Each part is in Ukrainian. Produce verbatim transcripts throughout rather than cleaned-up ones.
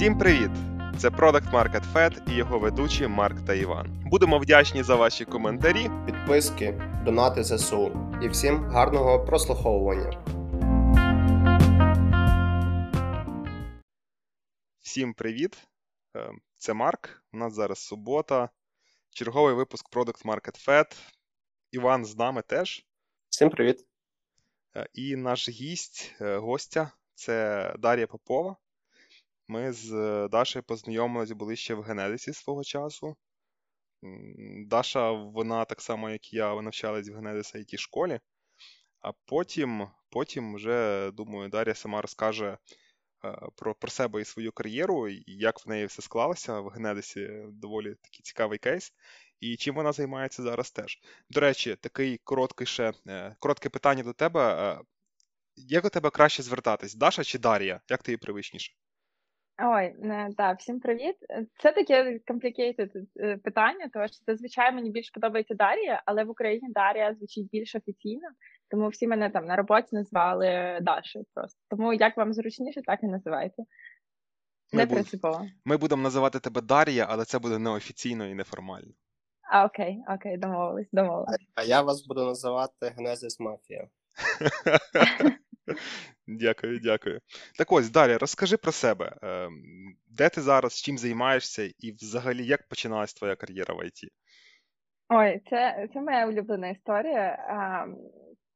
Всім привіт! Це Product Market Fed і його ведучі Марк та Іван. Будемо вдячні за ваші коментарі, підписки, донати ЗСУ. І всім гарного прослуховування. Всім привіт! Це Марк. У нас зараз субота. Черговий випуск Product Market Fed. Іван з нами теж. Всім привіт! І наш гість, гостя, це Дарія Попова. Ми з Дашею познайомилися, були ще в Genesis свого часу. Даша, вона так само, як і я, навчалась в Genesis ай ті школі. А потім, потім вже, думаю, Дар'я сама розкаже про, про себе і свою кар'єру, і як в неї все склалося. В Genesis доволі такий цікавий кейс. І чим вона займається зараз теж. До речі, таке коротке ще, коротке питання до тебе. Як до тебе краще звертатись? Даша чи Дар'я? Як ти її привичніше? Ой, так, всім привіт. Це таке complicated питання, тому що зазвичай мені більш подобається Дарія, але в Україні Дарія звучить більш офіційно, тому всі мене там на роботі назвали Дашею просто. Тому як вам зручніше, так і називайте. Не принципово. Ми будемо називати тебе Дарія, але це буде неофіційно і неформально. А, окей, окей, домовились, домовились. А я вас буду називати Генезис Мафія. Дякую, дякую. Так ось, Дар'я, розкажи про себе. Де ти зараз, чим займаєшся і взагалі як починалась твоя кар'єра в ай ті? Ой, це, це моя улюблена історія.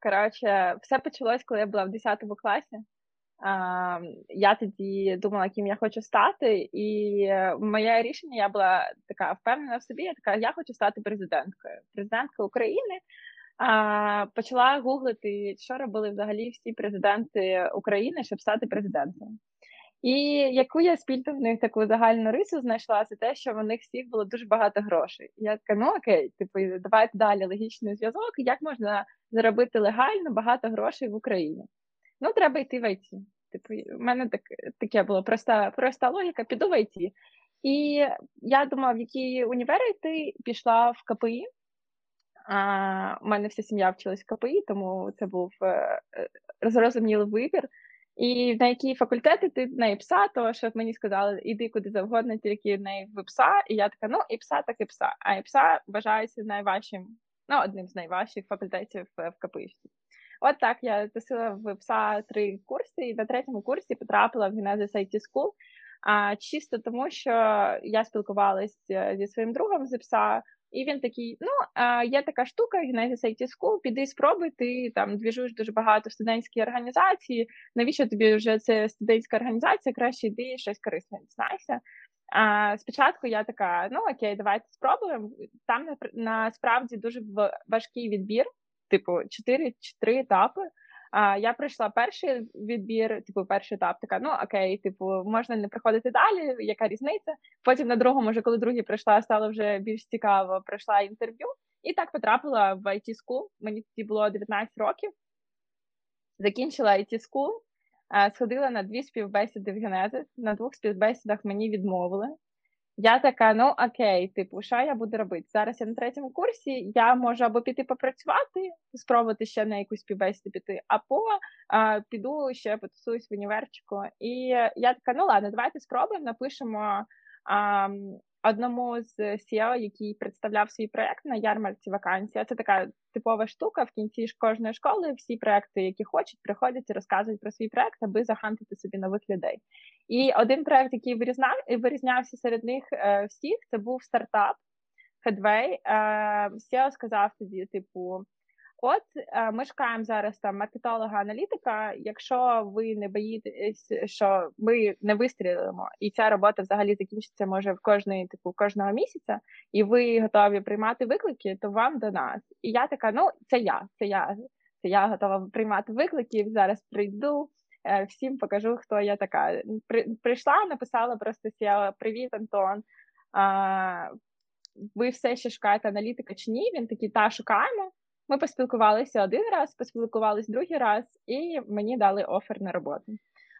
Коротше, все почалось, коли я була в десятому класі. Я тоді думала, ким я хочу стати, і моє рішення, я була така впевнена в собі, я така, я хочу стати президенткою. Президенткою України. А, почала гуглити, що робили взагалі всі президенти України, щоб стати президентом. І яку я спільну в них таку загальну рису знайшла, це те, що в них всіх було дуже багато грошей. І я така, ну окей, типу, давайте далі логічний зв'язок, як можна заробити легально багато грошей в Україні. Ну, треба йти в ай ті. Типу, в мене так, таке було проста, проста логіка, піду в ай ті. І я думала, в який універ йти, пішла в КПІ. А, у мене вся сім'я вчилась в КПІ, тому це був е, зрозумілий вибір. І на які факультети ти на ІПСА, то що мені сказали, іди куди завгодно, тільки не в ІПСА. І я така, ну, ІПСА так ІПСА. А ІПСА вважається найважчим, ну, одним з найважчих факультетів в КПІшці. От так я тисила в ІПСА три курси, і на третьому курсі потрапила в Genesis ай ті School. А, чисто тому, що я спілкувалась зі своїм другом з ІПСА, і він такий, ну, є така штука, Genesis ай ті School, піди спробуй, ти там двіжуєш дуже багато в студентській організації, навіщо тобі вже це студентська організація, краще йди щось корисне, дізнайся. А спочатку я така, ну окей, давайте спробуємо. Там насправді дуже важкий відбір, типу чотири етапи. А я пройшла перший відбір, типу перший етап, така, ну окей, типу, можна не приходити далі, яка різниця. Потім на другому, вже коли другий пройшла, стало вже більш цікаво, пройшла інтерв'ю. І так потрапила в ай ті School, мені тоді було дев'ятнадцять років. Закінчила ай ті School, сходила на дві співбесіди в Genesis, на двох співбесідах мені відмовили. Я така, ну окей, типу, що я буду робити? Зараз я на третьому курсі, я можу або піти попрацювати, спробувати ще на якусь співбесіду піти, або а, піду ще потусуюсь в універчику. І я така, ну ладно, давайте спробуємо, напишемо а, одному з сі і о, який представляв свій проєкт на ярмарці вакансія. Це така типова штука, в кінці кожної школи всі проєкти, які хочуть, приходять і розказують про свій проєкт, аби захантити собі нових людей. І один проєкт, який вирізняв, вирізнявся серед них е, всіх, це був стартап Headway. сі і о сказав тоді, типу, от е, ми шукаємо зараз там маркетолога-аналітика, якщо ви не боїтесь, що ми не вистрілимо, і ця робота взагалі закінчиться, може, в кожний, типу, кожного місяця, і ви готові приймати виклики, то вам до нас. І я така, ну, це я, це я, це я готова приймати виклики, зараз прийду. Всім покажу, хто я така. Прийшла, написала просто сі і о, привіт, Антон, а, ви все ще шукаєте аналітика чи ні? Він такий, та, шукаємо. Ми поспілкувалися один раз, поспілкувалися другий раз, і мені дали офер на роботу.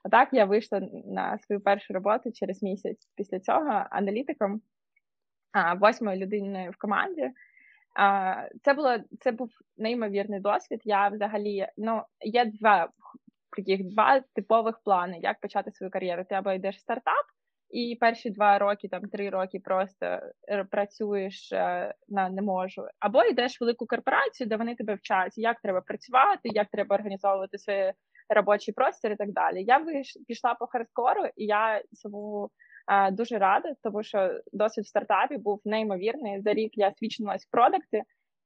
А так я вийшла на свою першу роботу через місяць після цього аналітиком, а, восьмою людиною в команді. А, це було, це був неймовірний досвід. Я взагалі, ну, є два... таких два типових плани, як почати свою кар'єру. Ти або йдеш в стартап І перші два роки, там три роки просто працюєш на не можу. Або йдеш в велику корпорацію, де вони тебе вчать, як треба працювати, як треба організовувати свої робочі простори і так далі. Я пішла по хардкору, і я цьому дуже рада, тому що досвід в стартапі був неймовірний. За рік я свідчилась в продакти,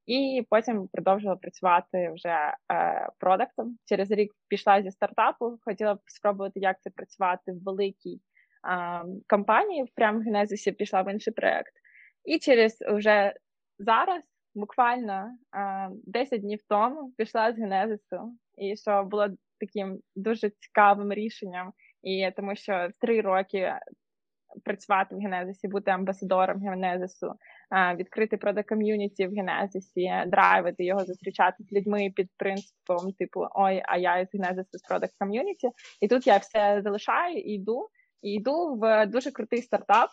і потім продовжила працювати вже е, продактом. Через рік пішла зі стартапу, хотіла спробувати, як це працювати в великій е, компанії, прямо в Генезисі пішла в інший проєкт. І через вже зараз, буквально е, десять днів тому, пішла з Генезису, і що було таким дуже цікавим рішенням, і тому що три роки працювати в Генезисі, бути амбасадором Генезису, відкрити продакт-ком'юніті в Генезисі, драйвити його, зустрічати з людьми під принципом, типу, ой, а я з Генезису, з продакт-ком'юніті. І тут я все залишаю і йду. І йду в дуже крутий стартап,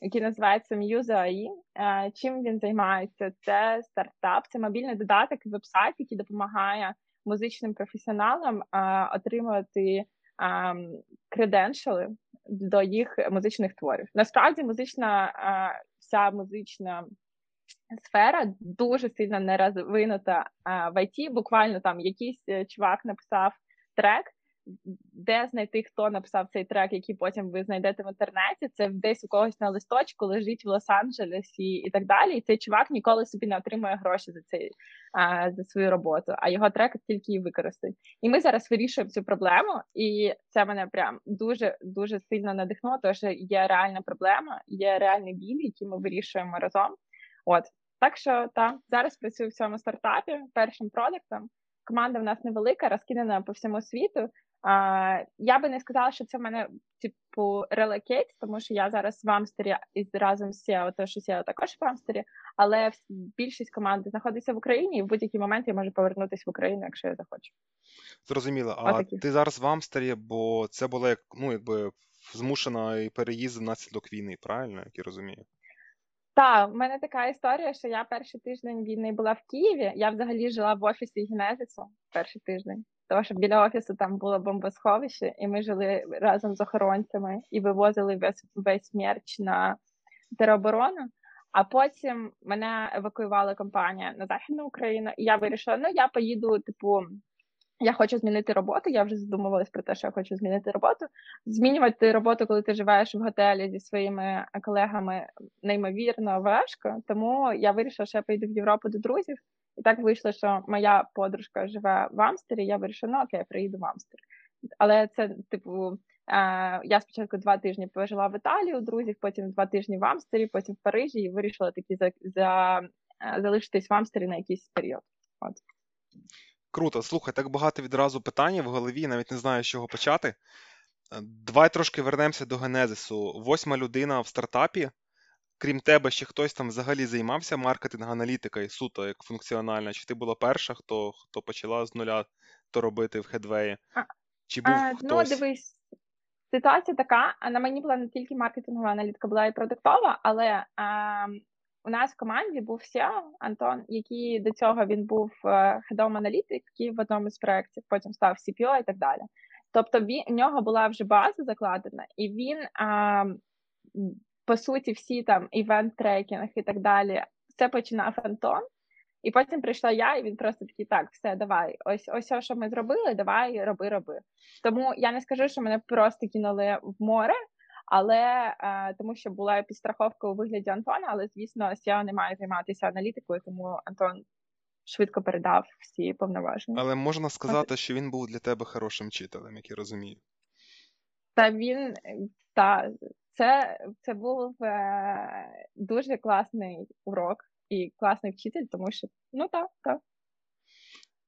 який називається Muso.ай. Чим він займається? Це стартап, це мобільний додаток, веб-сайт, який допомагає музичним професіоналам отримувати креденшали до їх музичних творів. Насправді музична, вся музична сфера дуже сильно не розвинута в ай ті. Буквально там якийсь чувак написав трек, де знайти, хто написав цей трек, який потім ви знайдете в інтернеті, це десь у когось на листочку лежить в Лос-Анджелесі і так далі, і цей чувак ніколи собі не отримує гроші за, цей, за свою роботу, а його трек тільки і використають. І ми зараз вирішуємо цю проблему, і це мене прям дуже-дуже сильно надихнуло, тому що є реальна проблема, є реальний біль, який ми вирішуємо разом. От. Так що, та, зараз працюю в цьому стартапі, першим продуктом. Команда в нас невелика, розкидана по всьому світу. А, я би не сказала, що це в мене, типу, релокейт, тому що я зараз в Амстері і разом з сі і о, тому що сі і о також в Амстері, але більшість команди знаходиться в Україні, і в будь-який момент я можу повернутися в Україну, якщо я захочу. Зрозуміло. А Отакі. Ти зараз в Амстері, бо це було, як, ну, якби змушена переїзд внаслідок війни, правильно, як я розумію? Так, в мене така історія, що я перший тиждень війни була в Києві, я взагалі жила в офісі Генезису перший тиждень, тому що біля офісу там було бомбосховище, і ми жили разом з охоронцями і вивозили весь, весь мерч на тероборону, а потім мене евакуювала компанія на Західну Україну, і я вирішила, ну я поїду, типу, я хочу змінити роботу, я вже задумувалась про те, що я хочу змінити роботу. Змінювати роботу, коли ти живеш в готелі зі своїми колегами, неймовірно важко. Тому я вирішила, що я поїду в Європу до друзів. І так вийшло, що моя подружка живе в Амстері, я вирішила, ну окей, я приїду в Амстер. Але це, типу, я спочатку два тижні пожила в Італії у друзів, потім два тижні в Амстері, потім в Парижі, і вирішила таки за, за, залишитись в Амстері на якийсь період. От. Круто. Слухай, так багато відразу питань в голові, навіть не знаю, з чого почати. Давай трошки вернемося до Генезису. Восьма людина в стартапі. Крім тебе, ще хтось там взагалі займався маркетинг-аналітикою, суто, як функціональна? Чи ти була перша, хто, хто почала з нуля то робити в Headway? Чи був а, хтось? Ну, дивись, ситуація така. На мені була не тільки маркетингова аналітика, була і продуктова, але... А... У нас в команді був сі і о Антон, який до цього він був хедом аналітик, який в одному з проєктів потім став сі пі о і так далі. Тобто в нього була вже база закладена, і він, а, по суті, всі там івент-трекінг і так далі, все починав Антон, і потім прийшла я, і він просто такий, так, все, давай, ось ось все, що ми зробили, давай, роби, роби. Тому я не скажу, що мене просто кинули в море, але е, тому що була підстраховка у вигляді Антона, але, звісно, сі і о не має займатися аналітикою, тому Антон швидко передав всі повноваження. Але можна сказати, що він був для тебе хорошим вчителем, як я розумію. Та він, та, це, це був е, дуже класний урок і класний вчитель, тому що, ну так, так.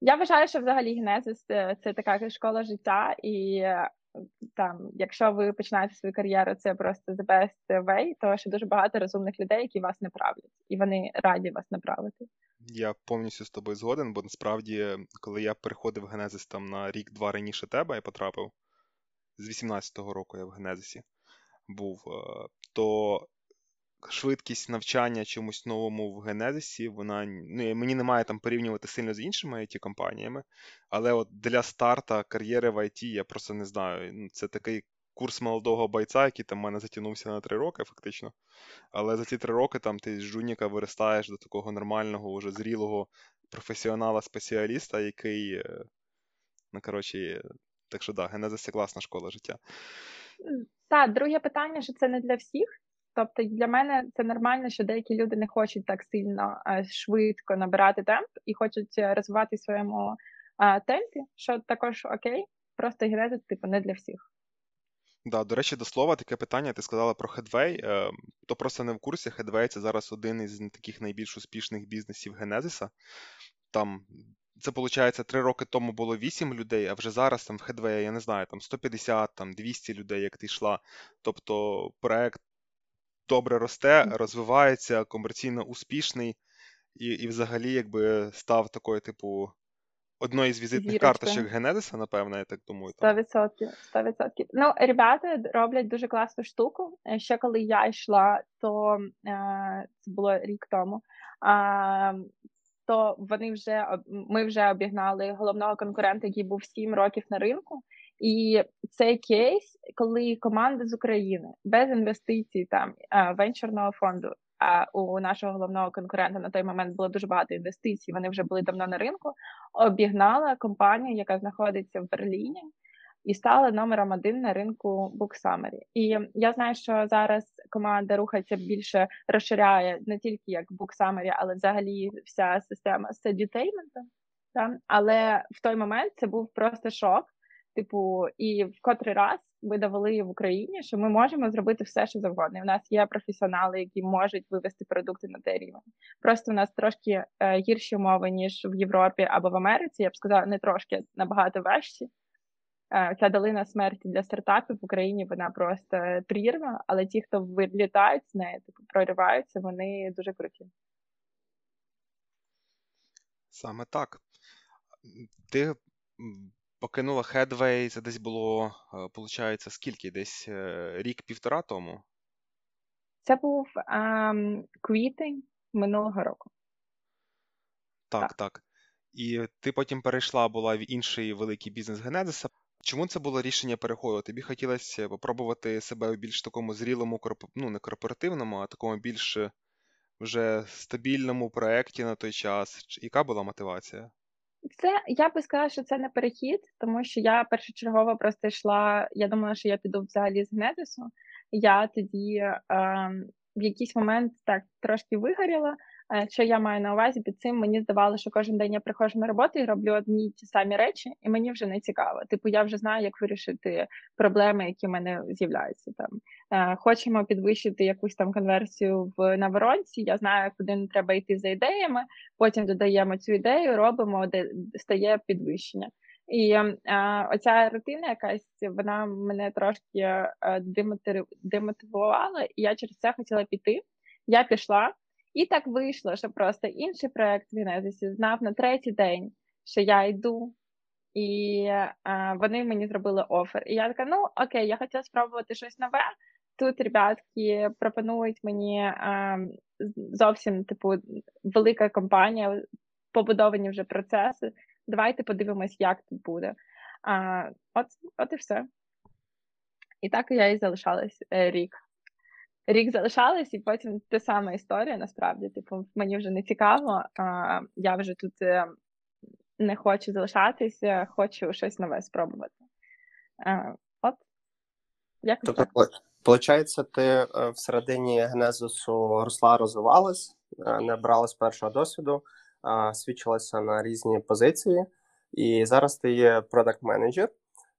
Я вважаю, що взагалі Генезис – це така школа життя, і там, якщо ви починаєте свою кар'єру, це просто the best way, тому що дуже багато розумних людей, які вас направлять, і вони раді вас направити. Я повністю з тобою згоден, бо насправді, коли я переходив в Генезис там на рік-два раніше тебе, я потрапив, з вісімнадцятого року я в Генезисі був, то швидкість навчання чомусь новому в Генезисі, вона, ну, мені немає там порівнювати сильно з іншими ай ті-компаніями, але от для старта кар'єри в ай ті я просто не знаю. Це такий курс молодого бойця, який там в мене затягнувся на три роки фактично. Але за ці три роки там ти з джуніка виростаєш до такого нормального, уже зрілого професіонала-спеціаліста, який, ну, коротше, так що, да, Генезис – це класна школа життя. Так, друге питання, що це не для всіх. Тобто для мене це нормально, що деякі люди не хочуть так сильно, швидко набирати темп і хочуть розвивати в своєму темпі, що також окей, просто генезис, типу, не для всіх. Да, до речі, до слова, таке питання, ти сказала про Headway, то просто не в курсі, Headway – це зараз один із таких найбільш успішних бізнесів Генезиса. Там, це, виходить, три роки тому було вісім людей, а вже зараз там в Headway, я не знаю, там сто п'ятдесят, там двісті людей, як ти йшла. Тобто проект добре росте, розвивається, комерційно успішний і, і взагалі якби став такою, типу, одної з візитних Вірочка. карточок Генезиса, напевно, я так думаю. Там. сто відсотків, сто відсотків. Ну, ребята роблять дуже класну штуку. Ще коли я йшла, то це було рік тому, то вони вже, ми вже обігнали головного конкурента, який був сім років на ринку. І цей кейс, коли команда з України без інвестицій там венчурного фонду, а у нашого головного конкурента на той момент було дуже багато інвестицій, вони вже були давно на ринку, обігнала компанію, яка знаходиться в Берліні, і стала номером один на ринку BookSummary. І я знаю, що зараз команда рухається більше, розширяє не тільки як BookSummary, але взагалі вся система з edutainment. Але в той момент це був просто шок. Типу, і в котрий раз ми довели в Україні, що ми можемо зробити все, що завгодно. У нас є професіонали, які можуть вивести продукти на той рівень. Просто у нас трошки е, гірші умови, ніж в Європі або в Америці. Я б сказала, не трошки, а набагато важчі. Е, ця долина смерті для стартапів в Україні, вона просто прірва, але ті, хто вилітають з неї, типу, прориваються, вони дуже круті. Саме так. Ти... Покинула Headway, це десь було, виходить, скільки? Десь рік-півтора тому? Це був ем, квітень минулого року. Так, так, так. І ти потім перейшла, була в інший великий бізнес Генезиса. Чому це було рішення переходу? Тобі хотілося попробувати себе в більш такому зрілому, ну не корпоративному, а такому більш вже стабільному проєкті на той час. Яка була мотивація? Це, я би сказала, що це не перехід, тому що я першочергово просто йшла, я думала, що я піду взагалі з Генезису. Я тоді е, в якийсь момент так трошки вигоріла, е, що я маю на увазі, під цим мені здавалося, що кожен день я приходжу на роботу і роблю одні й ті самі речі, і мені вже не цікаво. Типу, я вже знаю, як вирішити проблеми, які в мене з'являються. Там. Е, хочемо підвищити якусь там конверсію в, на воронці, я знаю, куди не треба йти за ідеями, потім додаємо цю ідею, робимо, де стає підвищення. І е, оця рутина якась, вона мене трошки е, демотивувала, і я через це хотіла піти. Я пішла, і так вийшло, що просто інший проєкт в Генезисі знав на третій день, що я йду, і е, вони мені зробили офер. І я така, ну окей, я хотіла спробувати щось нове. Тут ребятки пропонують мені е, зовсім типу велика компанія, побудовані вже процеси. Давайте подивимось, як тут буде. А, от, от і все. І так я і залишалась рік. Рік залишалась, і потім та сама історія, насправді. Типу, мені вже не цікаво, а, я вже тут не хочу залишатися, хочу щось нове спробувати. А, от. Як тобто, получається, ти всередині Генезису росла, розвивалась, не бралась першого досвіду, свідчилася на різні позиції, і зараз ти є продакт-менеджер.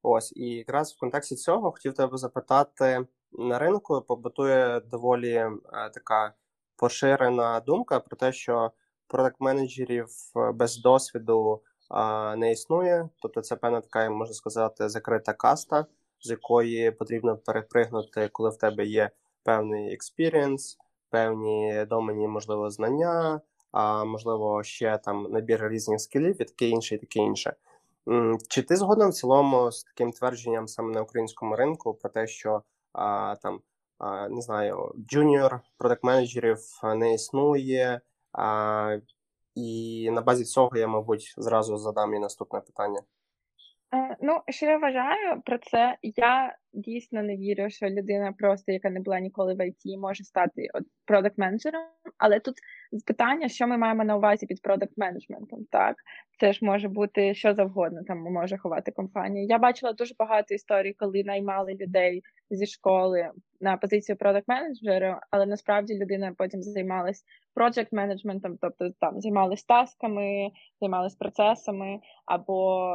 Ось, і якраз в контексті цього хотів тебе запитати, на ринку побутує доволі е, така поширена думка про те, що продакт-менеджерів без досвіду е, не існує, тобто це певна така, можна сказати, закрита каста, з якої потрібно перепригнути, коли в тебе є певний експірієнс, певні доменні, можливо, знання, а, можливо, ще там набір різних скілів і таке інше, і таке інше. Чи ти згодна в цілому з таким твердженням саме на українському ринку про те, що а, там, а, не знаю, джуніор продакт-менеджерів не існує? А, і на базі цього я, мабуть, зразу задам і наступне питання. Ну, що я вважаю про це, я дійсно не вірю, що людина просто, яка не була ніколи в ай ті, може стати продакт-менеджером, але тут питання, що ми маємо на увазі під продакт-менеджментом, так? Це ж може бути що завгодно, там може ховати компанія. Я бачила дуже багато історій, коли наймали людей зі школи на позицію продакт-менеджера, але насправді людина потім займалась проджект-менеджментом, тобто там займалась тасками, займалась процесами, або...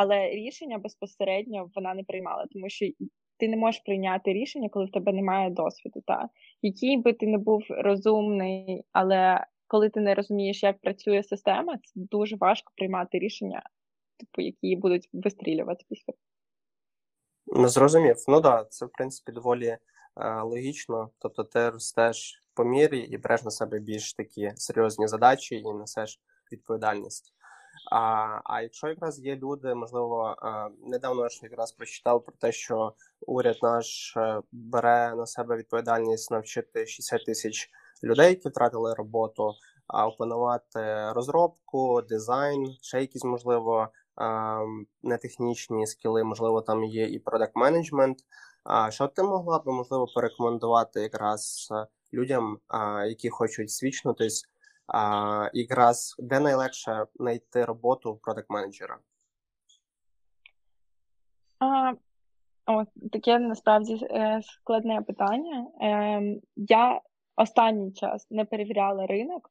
Але рішення безпосередньо вона не приймала, тому що ти не можеш прийняти рішення, коли в тебе немає досвіду. Та? Який би ти не був розумний, але коли ти не розумієш, як працює система, це дуже важко приймати рішення, типу, які будуть вистрілювати після. Ну, зрозумів. Ну так, да, це в принципі доволі е, логічно. Тобто ти ростеш по мірі і береш на себе більш такі серйозні задачі і несеш відповідальність. А, а якщо якраз є люди, можливо, недавно ж якраз прочитав про те, що уряд наш бере на себе відповідальність навчити шістдесят тисяч людей, які втратили роботу, опанувати розробку, дизайн, ще якісь, можливо, нетехнічні скіли, можливо, там є і продакт-менеджмент. Що ти могла б, можливо, порекомендувати якраз людям, які хочуть свідчнутись, А, якраз де найлегше знайти роботу продакт-менеджера? А, о, таке насправді складне питання. Е, я останній час не перевіряла ринок,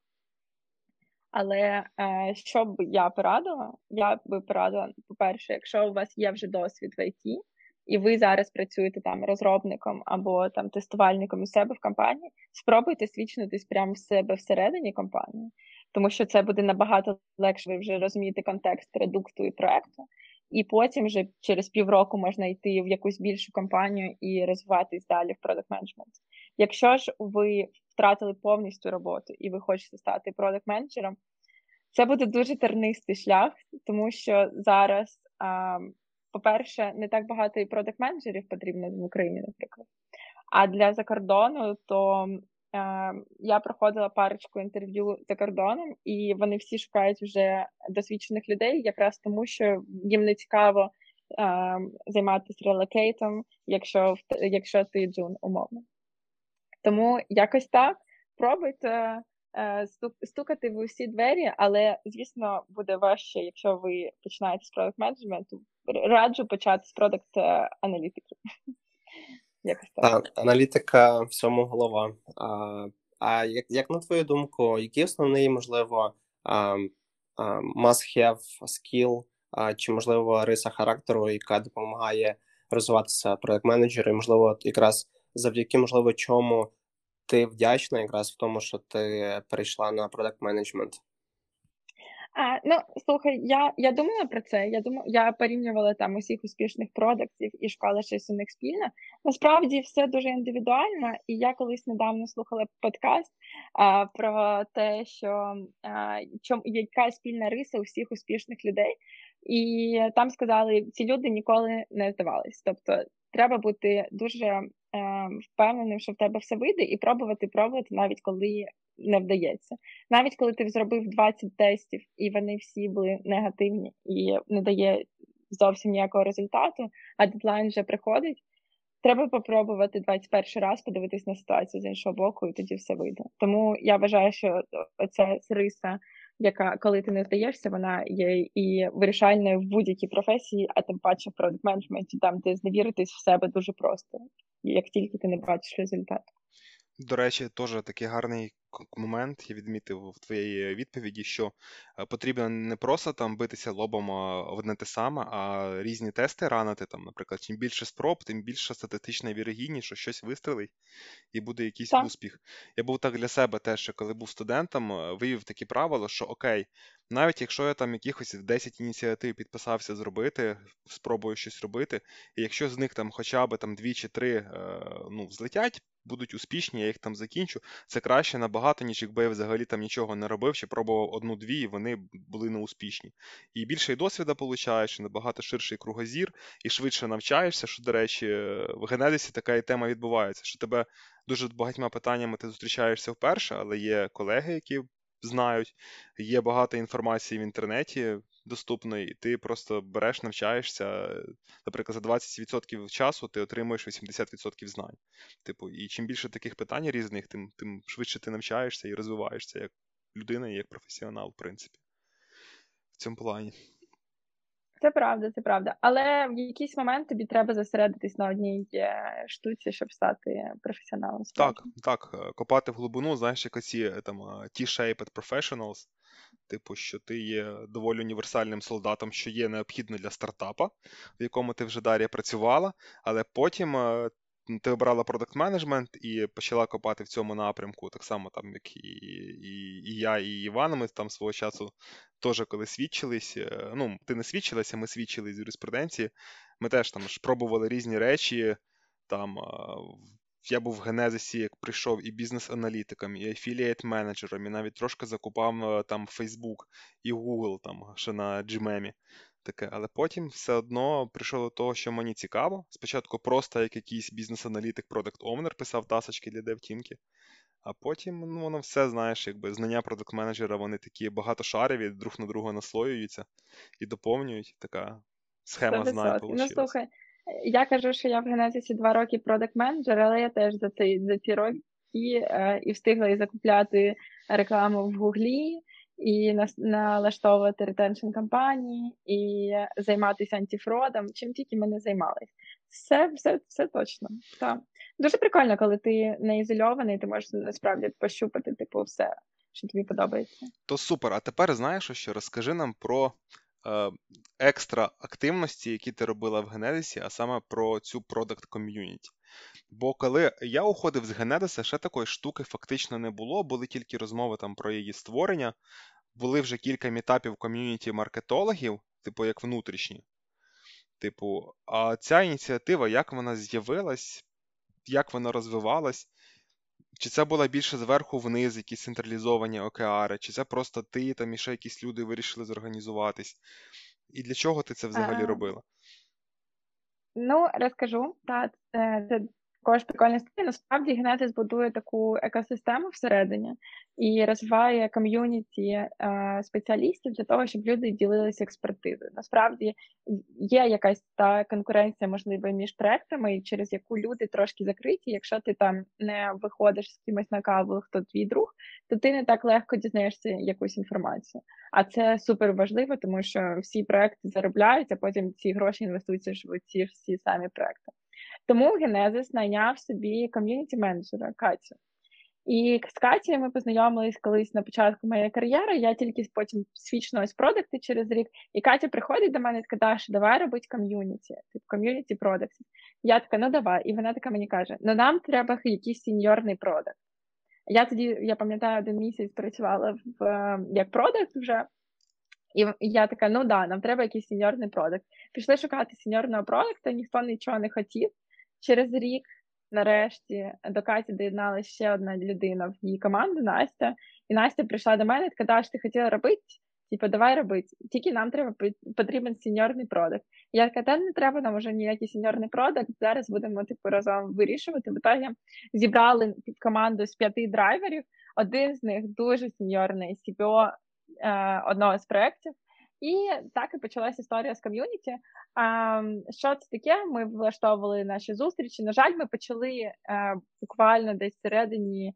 але е, що б я порадила? Я б порадила, по-перше, якщо у вас є вже досвід в ай ті, і ви зараз працюєте там розробником або там тестувальником у себе в компанії, спробуйте свідчитись прямо в себе всередині компанії, тому що це буде набагато легше, ви вже розумієте контекст продукту і проекту, і потім вже через півроку можна йти в якусь більшу компанію і розвиватись далі в продакт-менеджмент. Якщо ж ви втратили повністю роботу і ви хочете стати продакт-менеджером, це буде дуже тернистий шлях, тому що зараз... А, по-перше, не так багато і продакт-менеджерів потрібно в Україні, наприклад. А для закордону, то е, я проходила парочку інтерв'ю за кордоном, і вони всі шукають вже досвідчених людей, якраз тому, що їм не цікаво е, займатися релокейтом, якщо, якщо ти джун, умовно. Тому якось так, пробуйте е, стукати в усі двері, але, звісно, буде важче, якщо ви починаєте з продакт-менеджменту. Раджу почати з продакт-аналітики. Аналітика всьому голова. А, а як, як на твою думку, які основні, можливо, must-have skill, а, чи, можливо, риса характеру, яка допомагає розвиватися продакт-менеджеру, і, можливо, якраз завдяки, можливо, чому ти вдячна якраз в тому, що ти перейшла на продакт-менеджмент? А, ну, слухай, я, я думала про це, я думала, я порівнювала там усіх успішних продактів і шукала щось у них спільне. Насправді все дуже індивідуально, і я колись недавно слухала подкаст а, про те, що а, чому, яка спільна риса усіх успішних людей, і там сказали, ці люди ніколи не здавались. Тобто треба бути дуже а, впевненим, що в тебе все вийде, і пробувати, пробувати, навіть коли... не вдається. Навіть коли ти зробив двадцять тестів, і вони всі були негативні, і не дає зовсім ніякого результату, а дедлайн вже приходить, треба попробувати двадцять перший раз подивитись на ситуацію з іншого боку, і тоді все вийде. Тому я вважаю, що оця риса, яка, коли ти не вдаєшся, вона є і вирішальною в будь-якій професії, а тим паче в продакт-менеджменті, там ти зневіритись в себе дуже просто, як тільки ти не бачиш результату. До речі, теж такий гарний момент, я відмітив в твоїй відповіді, що потрібно не просто там битися лобом в одне те саме, а різні тести ранити, там, наприклад, чим більше спроб, тим більше статистична вірогідність, що щось вистрелить і буде якийсь так. успіх. Я був так для себе теж, коли був студентом, вивів такі правила, що окей, навіть якщо я там якихось десять ініціатив підписався зробити, спробую щось робити, і якщо з них там хоча б там дві чи три, ну, взлетять, будуть успішні, я їх там закінчу, це краще набагато, ніж якби я взагалі там нічого не робив, чи пробував одну-дві, і вони були неуспішні. І більше і досвіда получаєш, і набагато ширший кругозір, і швидше навчаєшся, що, до речі, в Генезисі така і тема відбувається, що тебе дуже багатьма питаннями ти зустрічаєшся вперше, але є колеги, які знають, є багато інформації в інтернеті доступної, і ти просто береш, навчаєшся, наприклад, за двадцять відсотків часу ти отримуєш вісімдесят відсотків знань. Типу, і чим більше таких питань різних, тим, тим швидше ти навчаєшся і розвиваєшся як людина і як професіонал, в принципі, в цьому плані. Це правда, це правда. Але в якийсь момент тобі треба зосередитись на одній штуці, щоб стати професіоналом. Так, так. Копати в глибину, знаєш, як оці там T-shaped professionals, типу, що ти є доволі універсальним солдатом, що є необхідно для стартапа, в якому ти вже, Дарія, працювала, але потім ти обрала продакт-менеджмент і почала копати в цьому напрямку, так само, там, як і, і, і я, і Іван, ми там свого часу теж коли свідчились, ну, ти не свідчилася, ми свідчились з юриспруденції, ми теж там ж пробували різні речі, там, я був в Генезисі, як прийшов і бізнес-аналітиком, і афілієт-менеджером, і навіть трошки закупав там Facebook і Google, там, ще на джі мем. Таке. Але потім все одно прийшло до того, що мені цікаво. Спочатку просто як якийсь бізнес-аналітик, продакт-овнер писав тасочки для девтімки, а потім, ну, воно все, знаєш, якби знання продакт-менеджера, вони такі багатошарові, друг на друга наслоюються і доповнюють. Така схема знань вийшла. Ну, слухай, я кажу, що я в Генезисі два роки продакт-менеджер, але я теж за ці, за ці роки е, і встигла і закупляти рекламу в Гуглі, і налаштовувати ретеншн кампанії, і займатися антифродом, чим тільки ми не займалися. Все, все, все точно. Так. Дуже прикольно, коли ти не ізольований, ти можеш насправді пощупати, типу, все, що тобі подобається. То супер. А тепер, знаєш що, розкажи нам про е, екстра активності, які ти робила в Генезисі, а саме про цю продакт-ком'юніті. Бо коли я уходив з Генезиса, ще такої штуки фактично не було, були тільки розмови там про її створення, були вже кілька мітапів ком'юніті-маркетологів, типу як внутрішні. Типу, а ця ініціатива, як вона з'явилась, як вона розвивалась, чи це була більше зверху вниз, якісь централізовані океари, чи це просто ти там і ще якісь люди вирішили зорганізуватись? І для чого ти це взагалі ага. робила? Ну, розкажу, так, це також прикольна історія. Насправді Генезис будує таку екосистему всередині і розвиває ком'юніті спеціалістів для того, щоб люди ділилися експертизою. Насправді є якась та конкуренція, можливо, між проектами, через яку люди трошки закриті. Якщо ти там не виходиш з кимось на каву, хто твій друг, то ти не так легко дізнаєшся якусь інформацію. А це супер важливо, тому що всі проекти заробляють, а потім ці гроші інвестуються в ці всі самі проекти. Тому Генезис найняв собі ком'юніті-менеджера Катю. І з Катєю ми познайомились колись на початку моєї кар'єри, я тільки потім свідчилась продакти через рік, і Катя приходить до мене і така, Даша, давай робити ком'юніті, типу ком'юніті продактів. Я така, ну давай, і вона така мені каже, ну нам треба якийсь сеньорний продакт. Я тоді, я пам'ятаю, один місяць працювала в, як продакт вже, і я така, ну да, нам треба якийсь сеньорний продакт. Пішли шукати сеньорного продакта, ніхто нічого не хотів. Через рік, нарешті, до Каті доєдналася ще одна людина в її команду, Настя. І Настя прийшла до мене, така, Даш, ти хотіла робити? Типу, давай робити. Тільки нам треба потрібен сеньорний продакт. Я така, та не треба нам уже ніякий сеньорний продакт, зараз будемо типу разом вирішувати. В ітогі зібрали під команду з п'яти драйверів. Один з них дуже сеньорний сі пі о одного з проєктів. І так і почалася історія з ком'юніті. Що це таке? Ми влаштовували наші зустрічі. На жаль, ми почали буквально десь в середині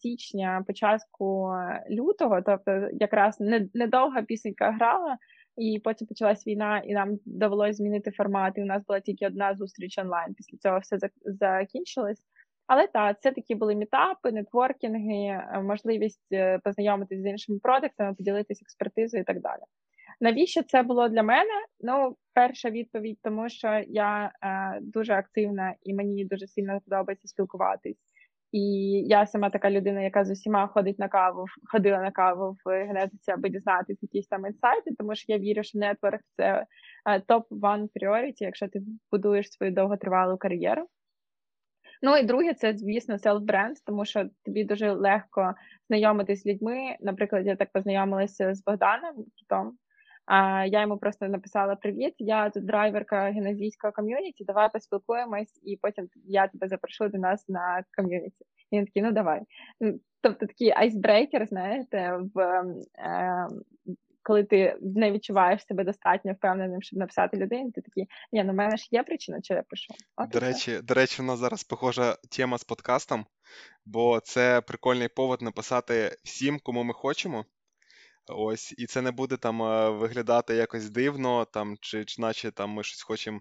січня, початку лютого, тобто якраз недовга пісенька грала, і потім почалась війна, і нам довелося змінити формат, і у нас була тільки одна зустріч онлайн. Після цього все закінчилось. Але так, це такі були мітапи, нетворкінги, можливість познайомитись з іншими продактами, поділитись експертизою і так далі. Навіщо це було для мене? Ну, перша відповідь, тому що я е, дуже активна і мені дуже сильно подобається спілкуватись. І я сама така людина, яка з усіма ходить на каву, ходила на каву в Генезисі, аби дізнатися якісь там інсайти, тому що я вірю, що нетворк – це топ-один priority, якщо ти будуєш свою довготривалу кар'єру. Ну і друге, це, звісно, селф-бренд, тому що тобі дуже легко знайомитись з людьми. Наприклад, я так познайомилася з Богданом Кітом, Я йому просто написала: привіт, я тут драйверка генезійського ком'юніті, давай поспілкуємось, і потім я тебе запрошу до нас на ком'юніті. І він такий: ну давай. Тобто такий айсбрейкер, знаєте, в, е, коли ти не відчуваєш себе достатньо впевненим, щоб написати людині, ти такий: ні, ну в мене ж є причина, чи я пишу. От до речі, до речі, у нас зараз похожа тема з подкастом, бо це прикольний повод написати всім, кому ми хочемо. Ось, і це не буде там виглядати якось дивно, там, чи, чи наче там ми щось хочемо,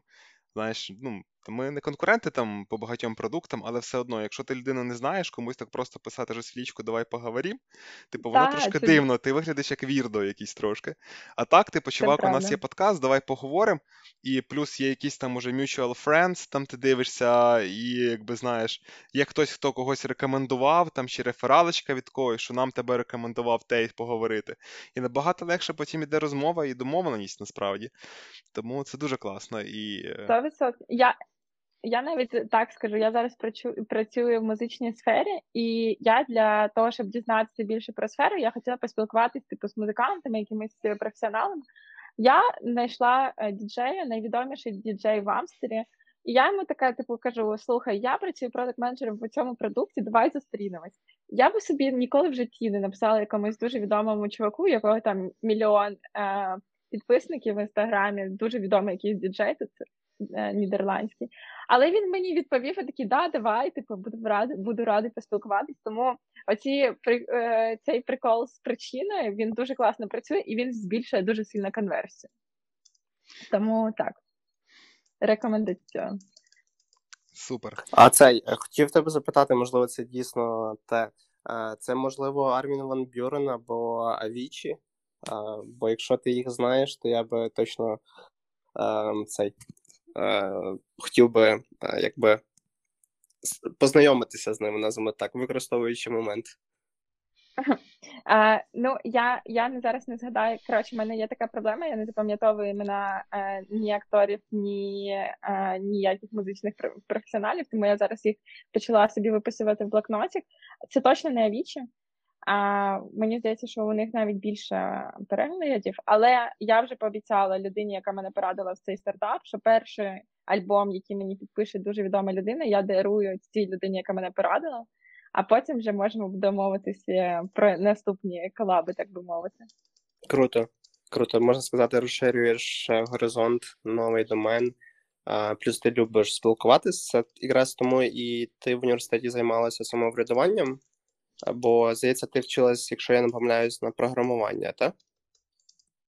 знаєш, ну, ми не конкуренти там по багатьом продуктам, але все одно, якщо ти людину не знаєш, комусь так просто писати «Жось в лічку, давай поговорім», типу, воно да, трошки це... дивно, ти виглядиш як вірдо якийсь трошки. А так, типу, чувак, це у нас є подкаст, давай поговоримо, і плюс є якісь там уже mutual friends, там ти дивишся, і, якби, знаєш, є хтось, хто когось рекомендував, там ще рефералочка від когось, що нам тебе рекомендував те, і поговорити. І набагато легше потім іде розмова і домовленість, насправді. Тому це дуже класно. І... сто відсотків. Я... Я навіть так скажу, я зараз працюю в музичній сфері, і я для того, щоб дізнатися більше про сферу, я хотіла поспілкуватися типу з музикантами, якимись професіоналами. Я знайшла діджея, найвідоміший діджей в Амстері, і я йому така, типу, кажу: слухай, я працюю продакт-менеджером в цьому продукті, давай зустрінемось. Я би собі ніколи в житті не написала якомусь дуже відомому чуваку, якого там мільйон е- підписників в Інстаграмі, дуже відомий якийсь діджей тут нідерландський. Але він мені відповів і такий: да, давай, типу, буду радий, буду радий поспілкуватись. Тому оці, цей прикол з причиною, він дуже класно працює, і він збільшує дуже сильно конверсію. Тому так, рекомендацію. Супер. А цей, хотів тебе запитати, можливо, це дійсно те, це, можливо, Армін Ван Бюрен або Авічі, бо якщо ти їх знаєш, то я би точно цей... хотів би, якби, познайомитися з ними, називаємо так, використовуючи момент. Ага. Е, ну, я, я не зараз не згадаю, коротше, в мене є така проблема, я не запам'ятовую імена е, ні акторів, ні е, ніяких музичних професіоналів, тому я зараз їх почала собі виписувати в блокнотик. Це точно не Авічі. А мені здається, що у них навіть більше переглядів, але я вже пообіцяла людині, яка мене порадила в цей стартап, що перший альбом, який мені підпише дуже відома людина, я дарую цій людині, яка мене порадила, а потім вже можемо домовитися про наступні колаби, так би мовити. Круто, круто. Можна сказати, розширюєш горизонт, новий домен, плюс ти любиш спілкуватися, якраз тому і ти в університеті займалася самоврядуванням. Бо, здається, ти вчилась, якщо я не помиляюсь, на програмування, так?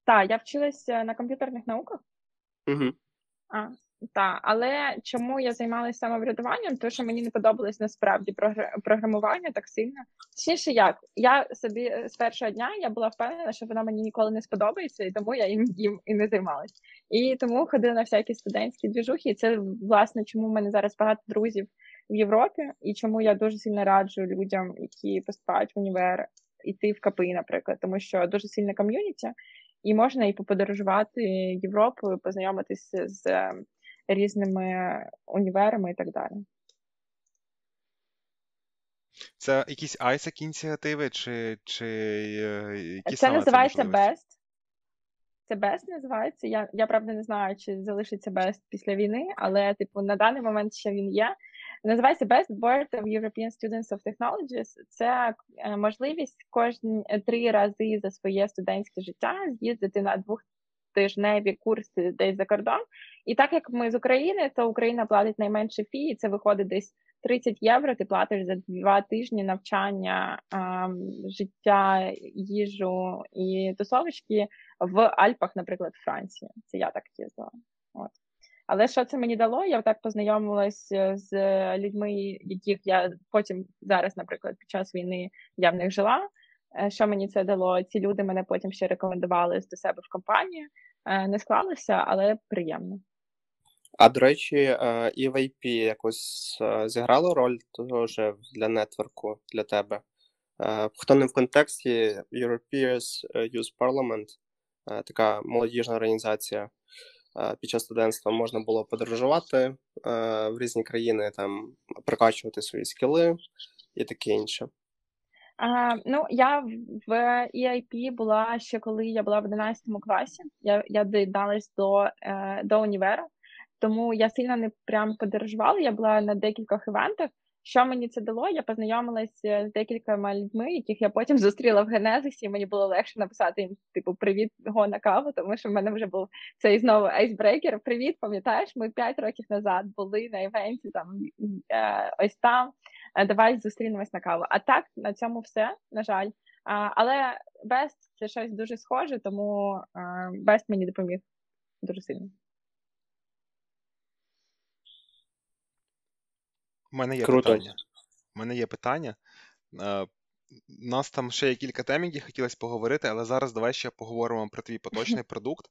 Так, я вчилась на комп'ютерних науках. Угу. А, так, але чому я займалася самоврядуванням? Тому що мені не подобалось насправді програмування так сильно. Точніше, як? Я собі з першого дня я була впевнена, що воно мені ніколи не сподобається, і тому я їм, їм і не займалась. І тому ходила на всякі студентські двіжухи, і це, власне, чому в мене зараз багато друзів в Європі, і чому я дуже сильно раджу людям, які поступають в універ, йти в КПІ, наприклад, тому що дуже сильне ком'юніті, і можна і поподорожувати Європою, познайомитися з різними універами і так далі. Це якісь ISAC-ініціативи, чи, чи які саме це називається BEST. Це BEST називається. Я, я, правда, не знаю, чи залишиться BEST після війни, але, типу, на даний момент ще він є. Називається BEST Board of European Students of Technologies. Це е, можливість кожні три рази за своє студентське життя з'їздити на двохтижневі курси десь за кордон. І так як ми з України, то Україна платить найменше фі, і це виходить десь тридцять євро, ти платиш за два тижні навчання, е, життя, їжу і тусовочки в Альпах, наприклад, в Франції. Це я так їздила. От. Але що це мені дало? Я так познайомилася з людьми, яких я потім зараз, наприклад, під час війни я в них жила. Що мені це дало? Ці люди мене потім ще рекомендували до себе в компанію. Не склалося, але приємно. А, до речі, і ай пі якось зіграло роль теж для нетворку, для тебе? Хто не в контексті, Europeans Youth Parliament, така молодіжна організація. Під час студентства можна було подорожувати е, в різні країни, там прокачувати свої скіли і таке інше. А, ну, я в і ай пі була ще коли я була в одинадцятому класі, я, я доєдналась до, до універа, тому я сильно не прям подорожувала, я була на декількох івентах. Що мені це дало? Я познайомилася з декількома людьми, яких я потім зустріла в Генезисі, і мені було легше написати їм, типу, привіт, го на каву, тому що в мене вже був цей знову айсбрейкер. Привіт, пам'ятаєш, ми п'ять років назад були на івенті, там, ось там, давай зустрінемось на каву. А так, на цьому все, на жаль. Але бест – це щось дуже схоже, тому бест мені допоміг дуже сильно. У мене є Круто. питання. У мене є питання. У нас там ще є кілька тем, які хотілося поговорити, але зараз давай ще поговоримо про твій поточний продукт.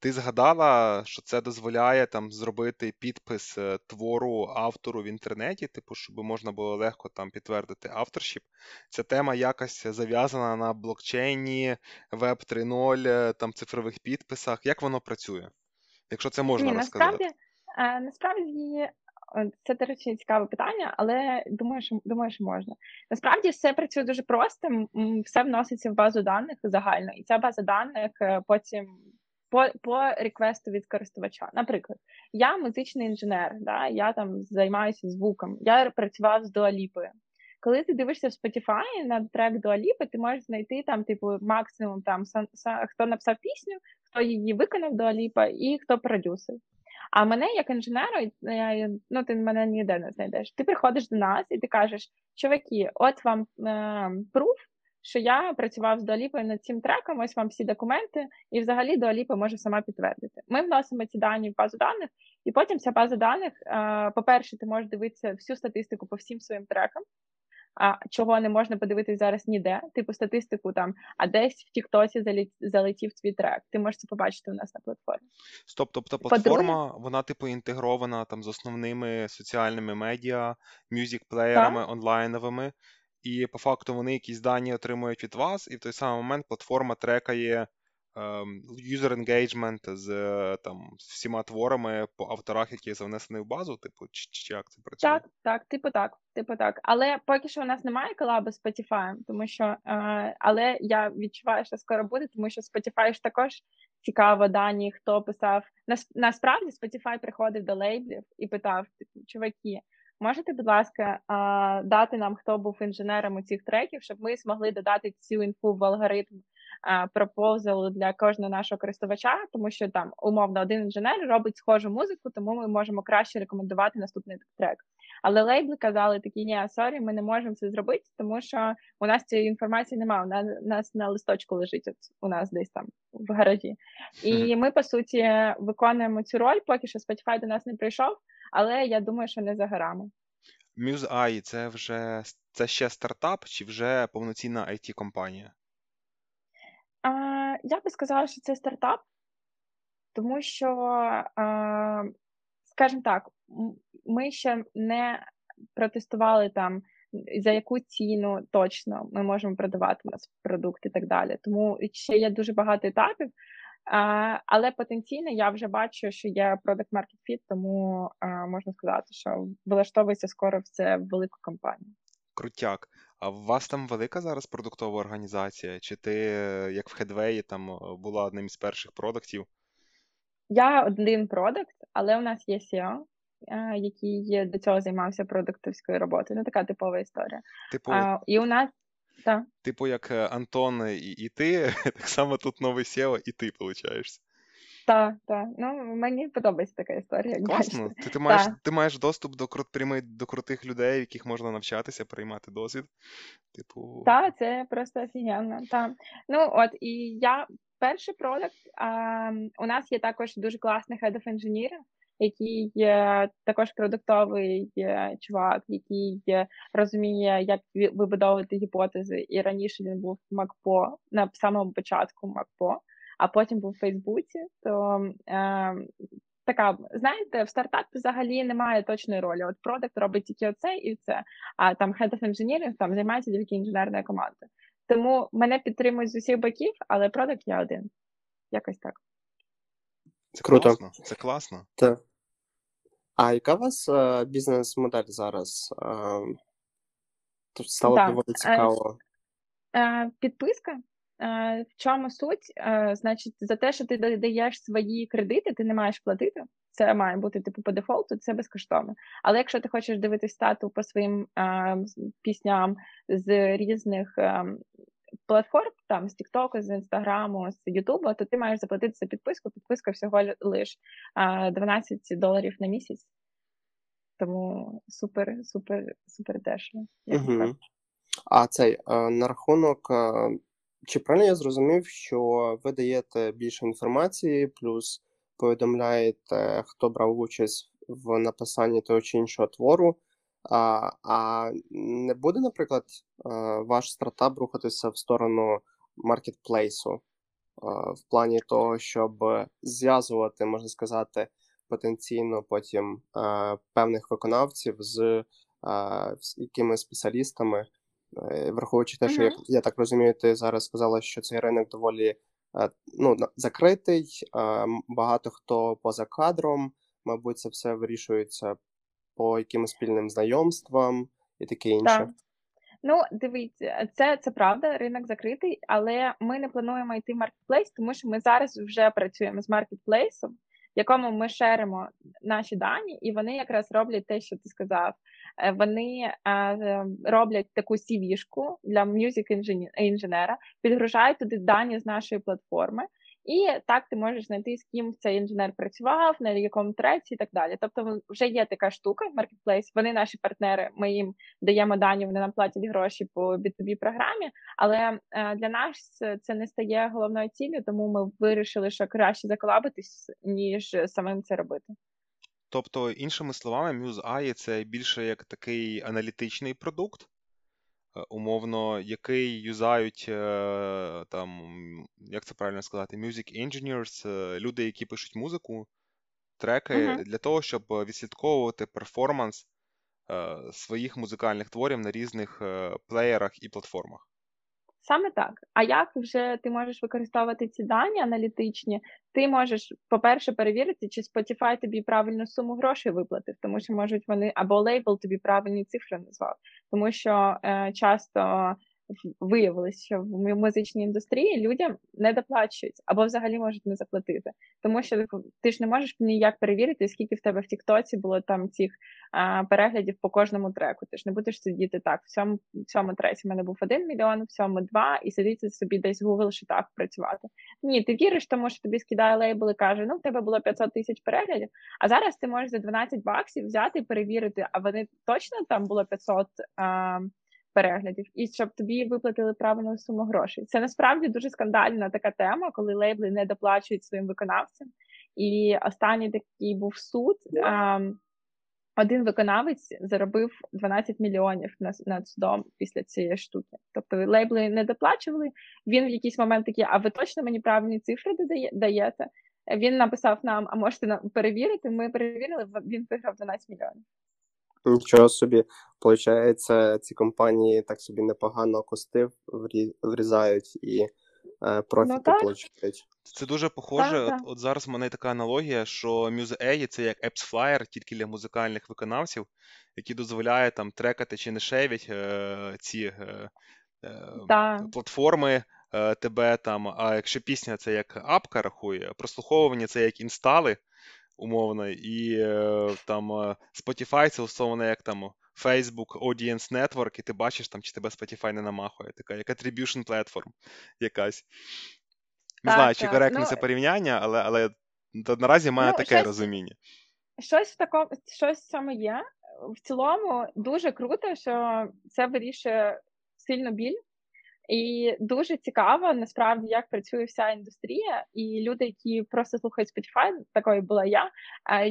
Ти згадала, що це дозволяє там зробити підпис твору автору в інтернеті, типу, щоб можна було легко там підтвердити авторшіп. Ця тема якось зав'язана на блокчейні, веб три нуль, там цифрових підписах. Як воно працює? Якщо це можна Ні, розказати. Насправді, насправді це, до речі, цікаве питання, але думаю, що, думаю, що можна. Насправді все працює дуже просто, все вноситься в базу даних загально, і ця база даних потім по, по реквесту від користувача. Наприклад, я музичний інженер, да, я там займаюся звуком, я працював з Dua Lipa. Коли ти дивишся в Spotify на трек Dua Lipa, ти можеш знайти там, типу, максимум, там, хто написав пісню, хто її виконав Dua Lipa і хто продюсер. А мене, як інженеру, ну, ти мене ніде не знайдеш. Ти приходиш до нас і ти кажеш, чуваки, от вам пруф, е, що я працював з Dua Lipa над цим треком, ось вам всі документи, і взагалі Dua Lipa може сама підтвердити. Ми вносимо ці дані в базу даних, і потім ця база даних, е, по-перше, ти можеш дивитися всю статистику по всім своїм трекам, а чого не можна подивитись зараз ніде, типу статистику там, а десь в Тіктосі залет... залетів твій трек. Ти можеш це побачити у нас на платформі. Стоп, тобто платформа, По-друге... вона типу інтегрована там з основними соціальними медіа, мюзик-плеєрами, так, онлайновими, і по факту вони якісь дані отримують від вас, і в той самий момент платформа трекає user engagement з там всіма творами по авторах, які занесені в базу, типу, чи, чи як це працює? Так, так, типу так, типу так. Але поки що у нас немає колаби з Spotify, тому що, е, але я відчуваю, що скоро буде, тому що Spotify ж також цікаво дані, хто писав. Нас, насправді Spotify приходив до лейблів і питав, типу, чуваки, можете, будь ласка, дати нам, хто був інженером у цих треків, щоб ми змогли додати цю інфу в алгоритм пропозалу для кожного нашого користувача, тому що там, умовно, один інженер робить схожу музику, тому ми можемо краще рекомендувати наступний трек. Але лейбли казали такі, ні, сорі, ми не можемо це зробити, тому що у нас цієї інформації немає, вона у нас на листочку лежить, от у нас десь там в гаражі. І ми, по суті, виконуємо цю роль, поки що Spotify до нас не прийшов, але я думаю, що не за горами. Muso.ай – це вже це ще стартап чи вже повноцінна ай ті-компанія? А, я би сказала, що це стартап, тому що, а, скажімо так, ми ще не протестували там, за яку ціну точно ми можемо продавати у нас продукт і так далі. Тому ще є дуже багато етапів. Uh, але потенційно я вже бачу, що є Product Market Fed, тому uh, можна сказати, що влаштовується скоро все в велику компанію. Крутяк. А у вас там велика зараз продуктова організація? Чи ти, як в Headway, там була одним із перших продуктів? Я один продукт, але у нас є сі і о, uh, який до цього займався продуктовською роботою. Ну, така типова історія. Типу... Uh, і у нас Так. Типу, як Антон і, і ти, так само тут новий сі і о і ти, виходить. Так, так. Ну, мені подобається така історія. Класно. Ти, ти, маєш, ти маєш доступ до, крут, прямий, до крутих людей, в яких можна навчатися, приймати досвід. Типу... Так, це просто офігенно. Та. Ну, от, і я перший продакт. У нас є також дуже класний Head of Engineering, який є також продуктовий чувак, який розуміє, як вибудовувати гіпотези. І раніше він був в Макпо, на самому початку Макпо, а потім був в Фейсбуці. То е, така, знаєте, в стартапі взагалі немає точної ролі. От продакт робить тільки оце і це, а там Head of Engineering там займається тільки інженерна команда. Тому мене підтримують з усіх боків, але продакт я один. Якось так. Це Круто. Класно. Це класно. Так. А яка у вас е, бізнес-модель зараз? Е, Стало доволі цікаво. Підписка. В чому суть? Значить, за те, що ти даєш свої кредити, ти не маєш платити. Це має бути типу по дефолту, це безкоштовно. Але якщо ти хочеш дивитись стату по своїм е, пісням з різних е, платформ, там з TikTok, з Інстаграму, з Ютубу, то ти маєш заплатити за підписку. Підписка всього лише дванадцять доларів на місяць. Тому супер, супер, супер дешево. Угу. А цей на рахунок. Чи правильно я зрозумів, що ви даєте більше інформації, плюс повідомляєте, хто брав участь в написанні того чи іншого твору, а, а не буде, наприклад, ваш стартап рухатися в сторону маркетплейсу, в плані того, щоб зв'язувати, можна сказати, потенційно потім певних виконавців з, з якимись спеціалістами? Враховуючи те, що, mm-hmm. я так розумію, ти зараз сказала, що цей ринок доволі ну, закритий, багато хто поза кадром, мабуть, це все вирішується по якимось спільним знайомствам і таке інше. Так. Ну, дивіться, це, це правда, ринок закритий, але ми не плануємо йти в маркетплейс, тому що ми зараз вже працюємо з маркетплейсом, якому ми шеримо наші дані, і вони якраз роблять те, що ти сказав. Вони роблять таку сі ві-шку для м'юзик-інженера, підгружають туди дані з нашої платформи, і так ти можеш знайти, з ким цей інженер працював, на якому треці і так далі. Тобто вже є така штука в Marketplace, вони наші партнери, ми їм даємо дані, вони нам платять гроші по бі ту бі-програмі, але для нас це не стає головною ціллю, тому ми вирішили, що краще заколабитись, ніж самим це робити. Тобто, іншими словами, Muso.ей це більше як такий аналітичний продукт, умовно, який юзають, там, як це правильно сказати, music engineers, люди, які пишуть музику, треки, uh-huh. для того, щоб відслідковувати перформанс своїх музикальних творів на різних плеєрах і платформах. Саме так. А як вже ти можеш використовувати ці дані аналітичні? Ти можеш, по-перше, перевірити, чи Spotify тобі правильну суму грошей виплатив, тому що можуть вони, або лейбл тобі правильні цифри назвав. Тому що е, часто виявилось, що в музичній індустрії людям не доплачують, або взагалі можуть не заплатити. Тому що ти ж не можеш ніяк перевірити, скільки в тебе в тіктоці було там цих е, переглядів по кожному треку. Ти ж не будеш сидіти так, в цьому, в цьому треці в мене був один мільйон, в цьому два, і сидіти собі десь в Google, що так працювати. Ні, ти віриш, тому що тобі скидає лейбл і каже, ну в тебе було п'ятсот тисяч переглядів, а зараз ти можеш за дванадцять баксів взяти і перевірити, а вони точно там було п'ятсот е, переглядів, і щоб тобі виплатили правильну суму грошей. Це насправді дуже скандальна така тема, коли лейбли не доплачують своїм виконавцям. І останній такий був суд. Один виконавець заробив дванадцять мільйонів над судом після цієї штуки. Тобто лейбли не доплачували, він в якийсь момент такий, а ви точно мені правильні цифри даєте? Він написав нам, а можете перевірити? Ми перевірили, він виграв дванадцять мільйонів. Нічого собі, получається, ці компанії так собі непогано кости врізають і е, профіти ну, получають. Це дуже похоже. Так, так. От, от зараз в мене така аналогія, що Muso.ей це як AppsFlyer тільки для музикальних виконавців, які дозволяє там трекати чи не шевіть е, ці е, е, платформи е, тебе там. А якщо пісня це як апка рахує, прослуховування це як інстали. Умовно, і там Spotify це усовано як там Facebook Audience Network, і ти бачиш там, чи тебе Spotify не намахує, така як attribution platform якась. Не так, знаю, чи коректне ну, це порівняння, але, але наразі має ну, таке щось, розуміння. Щось в такому, щось саме є. В цілому дуже круто, що це вирішує сильно біль. І дуже цікаво, насправді, як працює вся індустрія, і люди, які просто слухають Spotify, такою була я,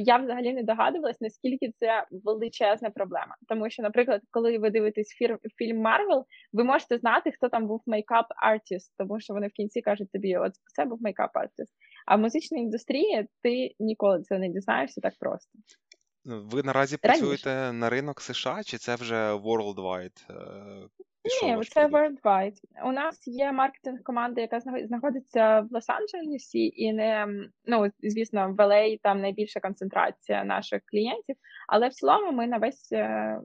я взагалі не догадувалась, наскільки це величезна проблема. Тому що, наприклад, коли ви дивитесь фір, фільм Marvel, ви можете знати, хто там був мейкап-артіст, тому що вони в кінці кажуть тобі, от це був мейкап-артіст. А в музичній індустрії ти ніколи це не дізнаєшся так просто. Ви наразі Раніше. працюєте на ринок США, чи це вже worldwide? Ні, це worldwide. У нас є маркетинг-команда, яка знаходиться в Лос-Анджелесі, і не, ну, звісно, в Ел Ей там найбільша концентрація наших клієнтів, але в цілому ми на весь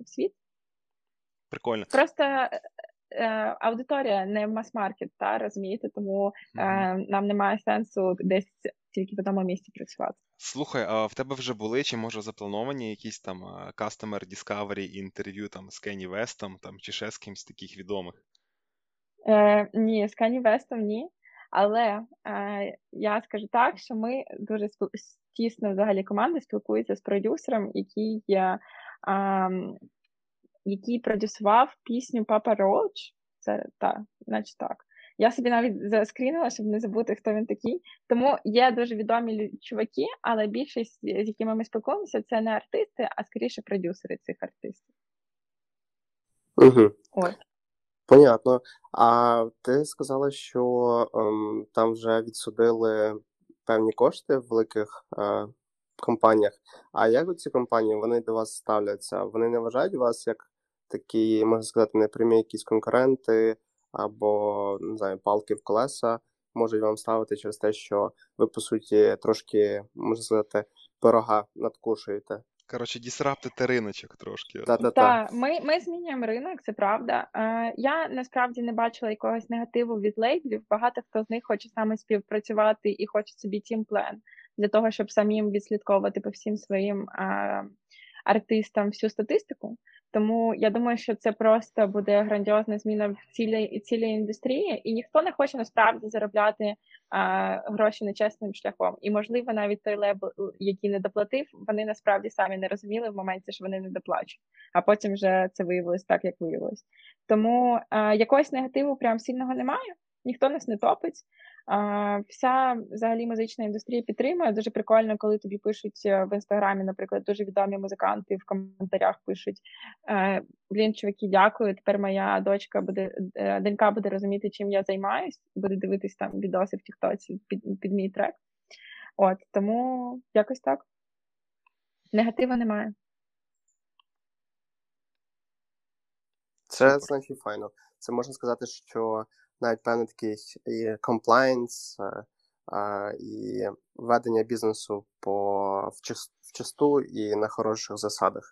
світ. Прикольно. Просто аудиторія не мас-маркет, та, розумієте, тому mm-hmm. нам немає сенсу десь тільки в одному місці працювати. Слухай, а в тебе вже були чи, може, заплановані якісь там customer discovery інтерв'ю там з Кенні Вестом там, чи ще з кимось таких відомих? Е, ні, з Кенні Вестом ні. Але е, я скажу так, що ми дуже тісно взагалі команди спілкуються з продюсером, який, е, е, який продюсував пісню «Папа Роуч». Це та, значить так. Я собі навіть заскрінила, щоб не забути, хто він такий. Тому є дуже відомі чуваки, але більшість, з якими ми спілкуємося, це не артисти, а скоріше продюсери цих артистів. Угу. От. Понятно. А ти сказала, що ем, там вже відсудили певні кошти в великих е, компаніях. А як ці компанії, вони до вас ставляться? Вони не вважають вас як такі, можна сказати, непрямі якісь конкуренти або, не знаю, палки в колеса можуть вам ставити через те, що ви, по суті, трошки, можна сказати, пирога надкушуєте? Коротше, дісраптити риночок трошки. Та-та-та. Ми, ми змінюємо ринок, це правда. Е, я, насправді, не бачила якогось негативу від лейблів. Багато хто з них хоче саме співпрацювати і хоче собі тімплен для того, щоб самим відслідковувати по всім своїм е, артистам всю статистику. Тому я думаю, що це просто буде грандіозна зміна в цілій, цілій індустрії, і ніхто не хоче насправді заробляти е, гроші нечесним шляхом. І, можливо, навіть той лейбл, який не доплатив, вони насправді самі не розуміли в моменті, що вони не доплачують. А потім вже це виявилось так, як виявилось. Тому е, якогось негативу прям сильного немає, ніхто нас не топить. Uh, вся, взагалі, музична індустрія підтримує. Дуже прикольно, коли тобі пишуть в Інстаграмі, наприклад, дуже відомі музиканти в коментарях пишуть uh, «Блін, чуваки, дякую, тепер моя дочка буде, донька буде розуміти, чим я займаюсь, буде дивитись там відоси в тіктоці під, під мій трек». От, тому якось так. Негативу немає. Це, значить, файно. Це можна сказати, що навіть певний такий і комплайнс, і ведення бізнесу по вчасту і на хороших засадах,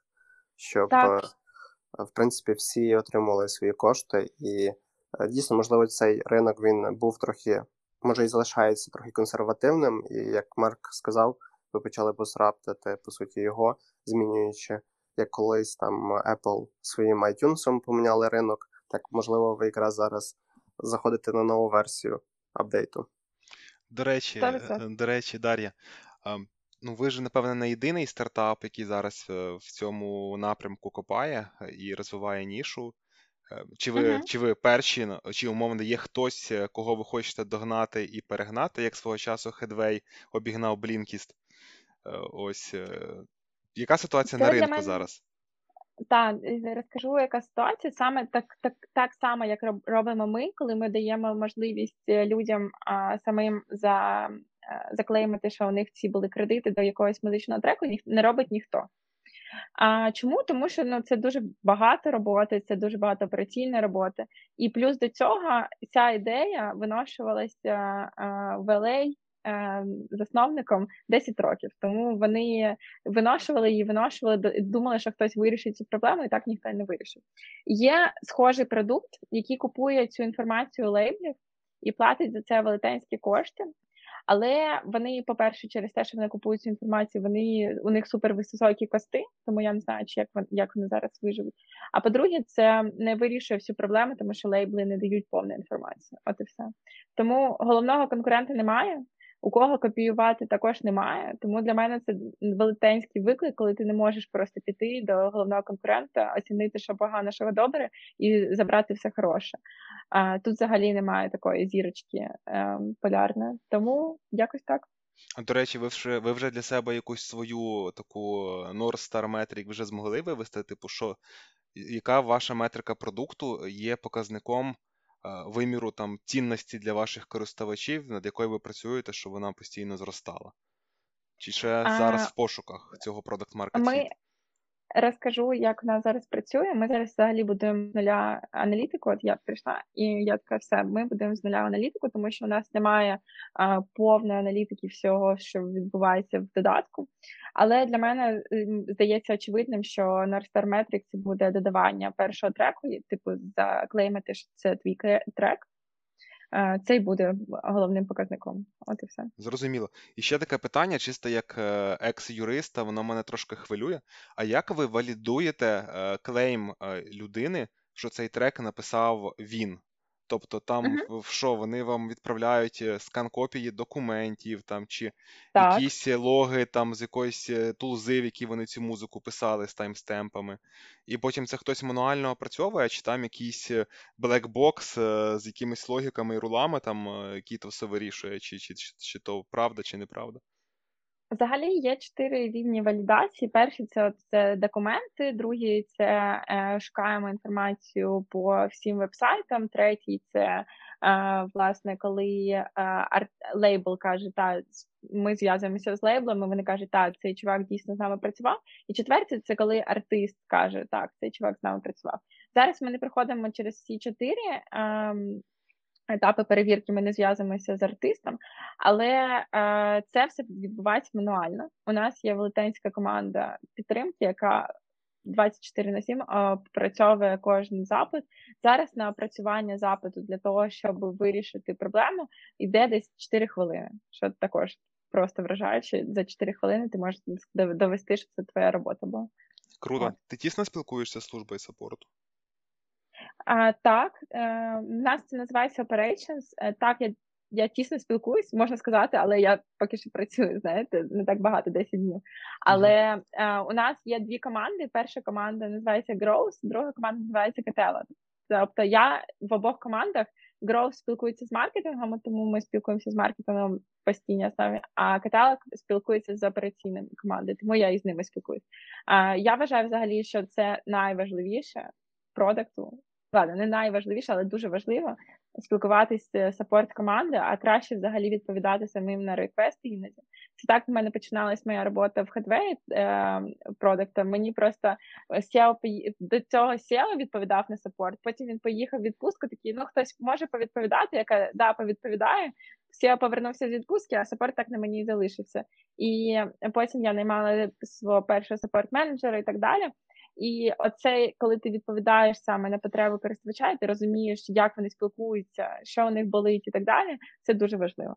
щоб, так, в принципі, всі отримали свої кошти. І дійсно, можливо, цей ринок, він був трохи, може, і залишається трохи консервативним. І, як Марк сказав, ви почали посраптити, по суті, його, змінюючи, як колись там Apple своїм iTunes поміняли ринок, так, можливо, ви якраз зараз заходити на нову версію апдейту. До речі, до речі, Дар'я, ну ви ж, напевно, не єдиний стартап, який зараз в цьому напрямку копає і розвиває нішу. Чи ви, uh-huh. чи ви перші, чи, умовно, є хтось, кого ви хочете догнати і перегнати, як свого часу Headway обігнав Blinkist? Ось. Яка ситуація Це на ринку мене... зараз? Так, розкажу, яка ситуація. Саме так, так, так само, як робимо ми, коли ми даємо можливість людям а, самим за, а, заклеймити, що у них ці були кредити до якогось музичного треку, ніх, не робить ніхто. А чому? Тому що, ну, це дуже багато роботи, це дуже багато операційної роботи. І плюс до цього ця ідея виношувалася а, в ел ей засновником десять років. Тому вони виношували її, виношували, думали, що хтось вирішить цю проблему, і так ніхто не вирішив. Є схожий продукт, який купує цю інформацію лейблів і платить за це велетенські кошти, але вони, по-перше, через те, що вони купують цю інформацію, вони, у них супервисокі кости, тому я не знаю, чи як вони, як вони зараз виживуть. А по-друге, це не вирішує всю проблему, тому що лейбли не дають повну інформацію. От і все. Тому головного конкурента немає, у кого копіювати також немає, тому для мене це велетенський виклик, коли ти не можеш просто піти до головного конкурента, оцінити, що погано, що добре, і забрати все хороше. А, тут взагалі немає такої зірочки е, полярної, тому якось так. До речі, ви вже, ви вже для себе якусь свою таку North Star Metric вже змогли вивести? Типу, що, яка ваша метрика продукту є показником виміру там цінності для ваших користувачів, над якою ви працюєте, щоб вона постійно зростала? Чи ще а... зараз в пошуках цього Product Market Fed? Ми... Розкажу, як вона зараз працює. Ми зараз взагалі будемо з нуля аналітику. От я прийшла, і я така, все, ми будемо з нуля аналітику, тому що у нас немає а, повної аналітики всього, що відбувається в додатку. Але для мене здається очевидним, що на Star Metrics буде додавання першого треку, типу заклеймити, що це твій трек. Це й буде головним показником. От і все. Зрозуміло. І ще таке питання, чисто як екс-юриста, воно мене трошки хвилює. А як ви валідуєте клейм людини, що цей трек написав він? Тобто там, uh-huh. що, вони вам відправляють скан-копії документів, там, чи так. якісь логи там, з якоїсь тулзи, в які вони цю музику писали з таймстемпами. І потім це хтось мануально опрацьовує, чи там якийсь блекбокс з якимись логіками і рулами, там, які то все вирішує, чи, чи, чи, чи то правда, чи неправда? Взагалі є чотири рівні валідації. Перший – це, це документи, другий – це е, шукаємо інформацію по всім вебсайтам, третій – це, е, власне, коли е, арт, лейбл каже, та, ми зв'язуємося з лейблами, вони кажуть, так, цей чувак дійсно з нами працював. І четвертий – це коли артист каже, так, цей чувак з нами працював. Зараз ми не проходимо через всі чотири е, етапи перевірки, ми не зв'язуємося з артистом, але е, це все відбувається мануально. У нас є велетенська команда підтримки, яка двадцять чотири на сім опрацьовує кожен запит. Зараз на опрацювання запиту для того, щоб вирішити проблему, йде десь чотири хвилини, що також просто вражаюче. За чотири хвилини ти можеш довести, що це твоя робота була. Круто. От. Ти тісно спілкуєшся з службою саппорту? А, так, е, у нас це називається operations. Е, так, я, я тісно спілкуюсь, можна сказати, але я поки що працюю, знаєте, не так багато, десять днів. Але mm-hmm. е, у нас є дві команди. Перша команда називається Growth, друга команда називається Catalog. Тобто я в обох командах, Growth спілкується з маркетингом, тому ми спілкуємося з маркетингом в постійній основі, а Catalog спілкується з операційними командами, тому я і з ними спілкуюсь. Е, я вважаю взагалі, що це найважливіше продакту. Ладно, не найважливіше, але дуже важливо спілкуватися з саппорт-команди, а краще взагалі відповідати самим на реквести іноді. Це так в мене починалась моя робота в Headway продактом. Мені просто сі і о, до цього сі і о відповідав на саппорт, потім він поїхав в відпустку, такий, ну хтось може повідповідати, яка, да, повідповідає. сі і о повернувся з відпустки, а саппорт так на мені і залишився. І потім я наймала свого першого саппорт-менеджера і так далі. І оце, коли ти відповідаєш саме на потреби користувача, ти розумієш, як вони спілкуються, що у них болить і так далі, це дуже важливо.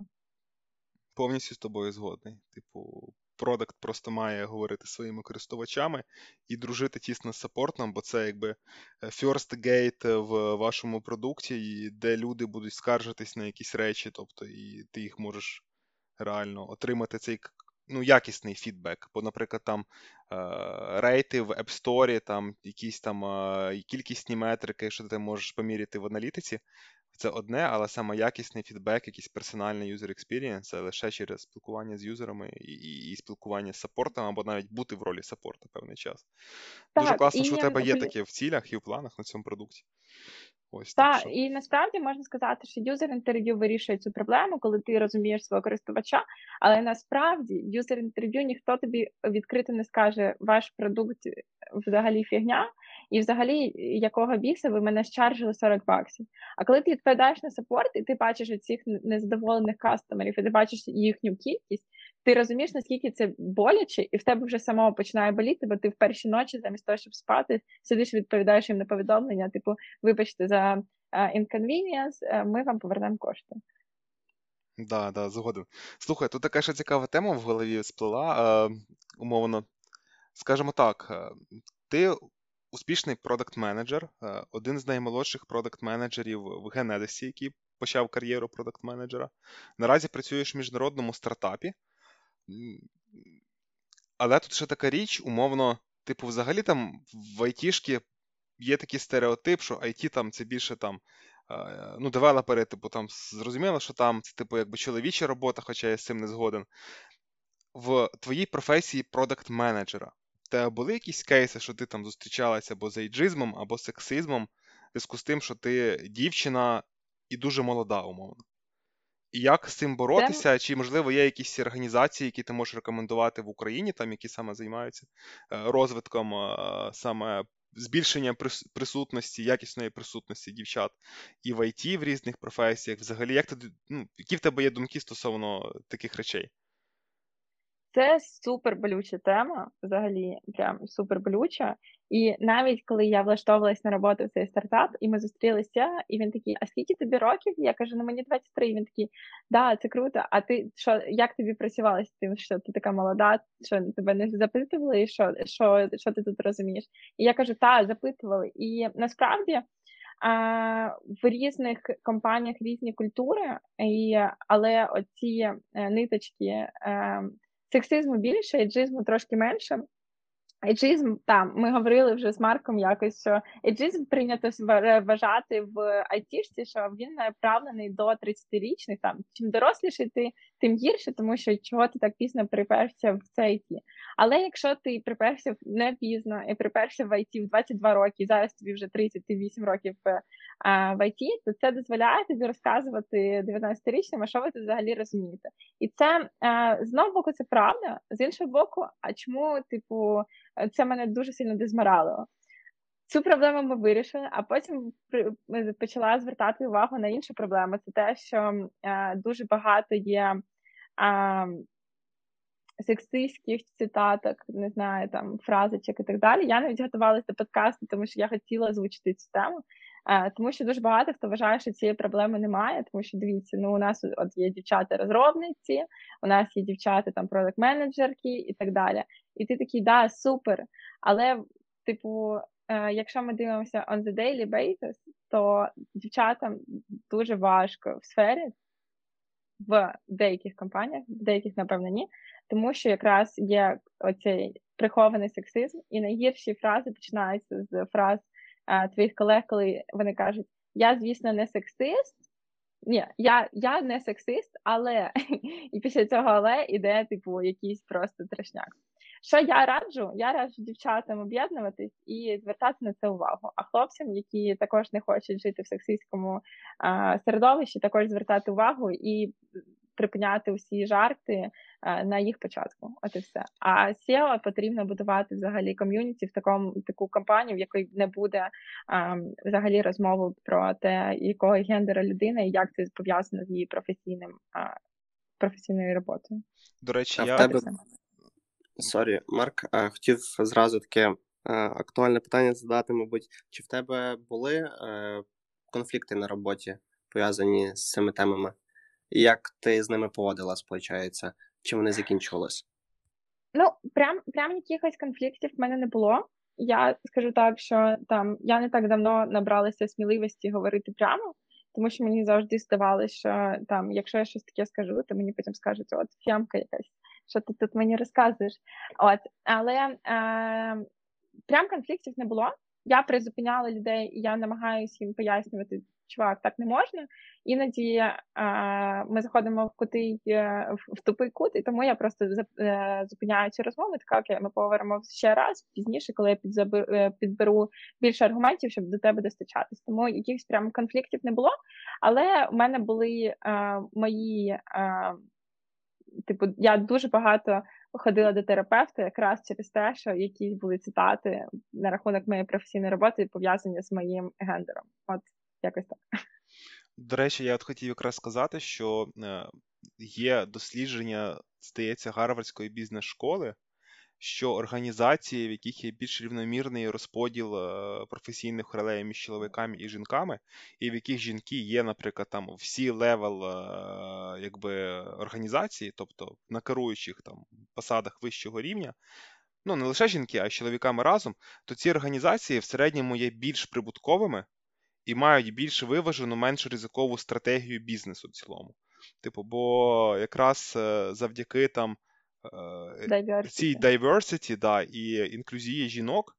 Повністю з тобою згодний. Типу, продакт просто має говорити зі своїми користувачами і дружити тісно з саппортом, бо це якби first gate в вашому продукті, де люди будуть скаржитись на якісь речі, тобто, і ти їх можеш реально отримати цей, ну, якісний фідбек, бо, наприклад, там е- рейти в App Store, там якісь там е- кількісні метрики, що ти можеш поміряти в аналітиці, це одне, але саме якісний фідбек, якийсь персональний user experience, це лише через спілкування з юзерами і, і, і спілкування з саппортом, або навіть бути в ролі саппорта певний час. Так, дуже класно, що у тебе є таке в цілях і в планах на цьому продукті. Ось, так, так і насправді можна сказати, що юзер-інтерв'ю вирішує цю проблему, коли ти розумієш свого користувача, але насправді юзер-інтерв'ю ніхто тобі відкрито не скаже, ваш продукт взагалі фігня, і взагалі якого біса ви мене щаржили сорок баксів. А коли ти відповідаєш на саппорт, і ти бачиш оцих незадоволених кастомерів, і ти бачиш їхню кількість, ти розумієш, наскільки це боляче, і в тебе вже самого починає боліти, бо ти в перші ночі, замість того, щоб спати, сидиш і відповідаєш їм на повідомлення, типу, вибачте за inconvenience, ми вам повернемо кошти. Так, да, да, згоден. Слухай, тут така ще цікава тема в голові сплила, е, умовно. Скажімо так, ти успішний продакт-менеджер, один з наймолодших продакт-менеджерів в Genesis, який почав кар'єру продакт-менеджера. Наразі працюєш в міжнародному стартапі. Але тут ще така річ, умовно, типу, взагалі там в айтішки є такий стереотип, що ай ті там це більше там, ну, девелопери, типу, там зрозуміло, що там це типу якби чоловіча робота, хоча я з цим не згоден. В твоїй професії продакт-менеджера в тебе були якісь кейси, що ти там зустрічалася або з ейджизмом, або сексизмом, в зв'язку з тим, що ти дівчина і дуже молода, умовно? Як з цим боротися? Чи, можливо, є якісь організації, які ти можеш рекомендувати в Україні, там, які саме займаються розвитком саме збільшення присутності, якісної присутності дівчат і в ай ті в різних професіях? Взагалі, як ти, ну, які в тебе є думки стосовно таких речей? Це супер болюча тема, взагалі, прям супер болюча. І навіть коли я влаштовувалась на роботу в цей стартап, і ми зустрілися, і він такий: а скільки тобі років? Я кажу: ну мені двадцять три. І він такий: да, це круто, а ти що, як тобі працювалося з тим, що ти така молода, що тебе не запитували, що, що, що ти тут розумієш? І я кажу: та, запитували. І насправді в різних компаніях різні культури, і, але оці ниточки сексизму більше, ейджизму трошки менше. Ейджизм, там, ми говорили вже з Марком якось, що ейджизм прийнято вважати в айтішці, що він направлений до тридцятирічних. Там, чим доросліший ти, тим гірше, тому що чого ти так пізно приперся в це ай ті. Але якщо ти приперся не пізно і приперся в ай ті в двадцять два роки, і зараз тобі вже тридцять вісім років в ай ті, то це дозволяє тобі розказувати дев'ятнадцятирічним, а що ви тут взагалі розумієте. І це, з одного боку, це правда, з іншого боку, а чому, типу, це мене дуже сильно дезморалило. Цю проблему ми вирішили, а потім почала звертати увагу на іншу проблему. Це те, що дуже багато є сексистських цитаток, не знаю, там, фразочок і так далі. Я навіть готувалася до подкасту, тому що я хотіла озвучити цю тему. Тому що дуже багато хто вважає, що цієї проблеми немає, тому що, дивіться, ну, у нас от є дівчата-розробниці, у нас є дівчата-там продакт-менеджерки і так далі. І ти такий: да, супер, але, типу, якщо ми дивимося on the daily basis, то дівчатам дуже важко в сфері, в деяких компаніях, в деяких, напевно, ні, тому що якраз є оцей прихований сексизм, і найгірші фрази починаються з фраз твоїх колег, коли вони кажуть: я, звісно, не сексист, ні, я, я не сексист, але, і після цього але іде, типу, якийсь просто страшняк. Що я раджу? Я раджу дівчатам об'єднуватись і звертати на це увагу. А хлопцям, які також не хочуть жити в сексистському а, середовищі, також звертати увагу і припиняти усі жарти а, на їх початку. От і все. А сео потрібно будувати взагалі ком'юніті в такому, таку компанію, в якій не буде а, взагалі розмови про те, якого гендера людина і як це пов'язано з її професійним а, професійною роботою. До речі, а я... Сорі, Марк, хотів зразу таке актуальне питання задати, мабуть. Чи в тебе були конфлікти на роботі, пов'язані з цими темами? Як ти з ними поводилась, виходить? Чи вони закінчувалися? Ну, прям, прям якихось конфліктів в мене не було. Я скажу так, що там я не так давно набралася сміливості говорити прямо, тому що мені завжди здавалося, що там, якщо я щось таке скажу, то мені потім скажуть: от, фемка якась, що ти тут мені розказуєш. От. Але е, прям конфліктів не було. Я призупиняла людей, і я намагаюся їм пояснювати: чувак, так не можна. Іноді е, ми заходимо в кутий, е, в тупий кут, і тому я просто е, зупиняю цю розмову, така: окей, ми поговоримо ще раз пізніше, коли я підзаберу, підберу більше аргументів, щоб до тебе достачатись. Тому якихось прям конфліктів не було, але в мене були е, мої... Е, Типу, я дуже багато ходила до терапевта якраз через те, що якісь були цитати на рахунок моєї професійної роботи, пов'язані з моїм гендером. От якось так. До речі, я от хотів якраз сказати, що є дослідження, здається, Гарвардської бізнес-школи, що організації, в яких є більш рівномірний розподіл професійних ролей між чоловіками і жінками, і в яких жінки є, наприклад, там в сі-левел якби організації, тобто на керуючих там посадах вищого рівня, ну не лише жінки, а й чоловіками разом, то ці організації в середньому є більш прибутковими і мають більш виважену, менш ризикову стратегію бізнесу в цілому. Типу, бо якраз завдяки там Diversity. Цій diversity, да, і інклюзії жінок,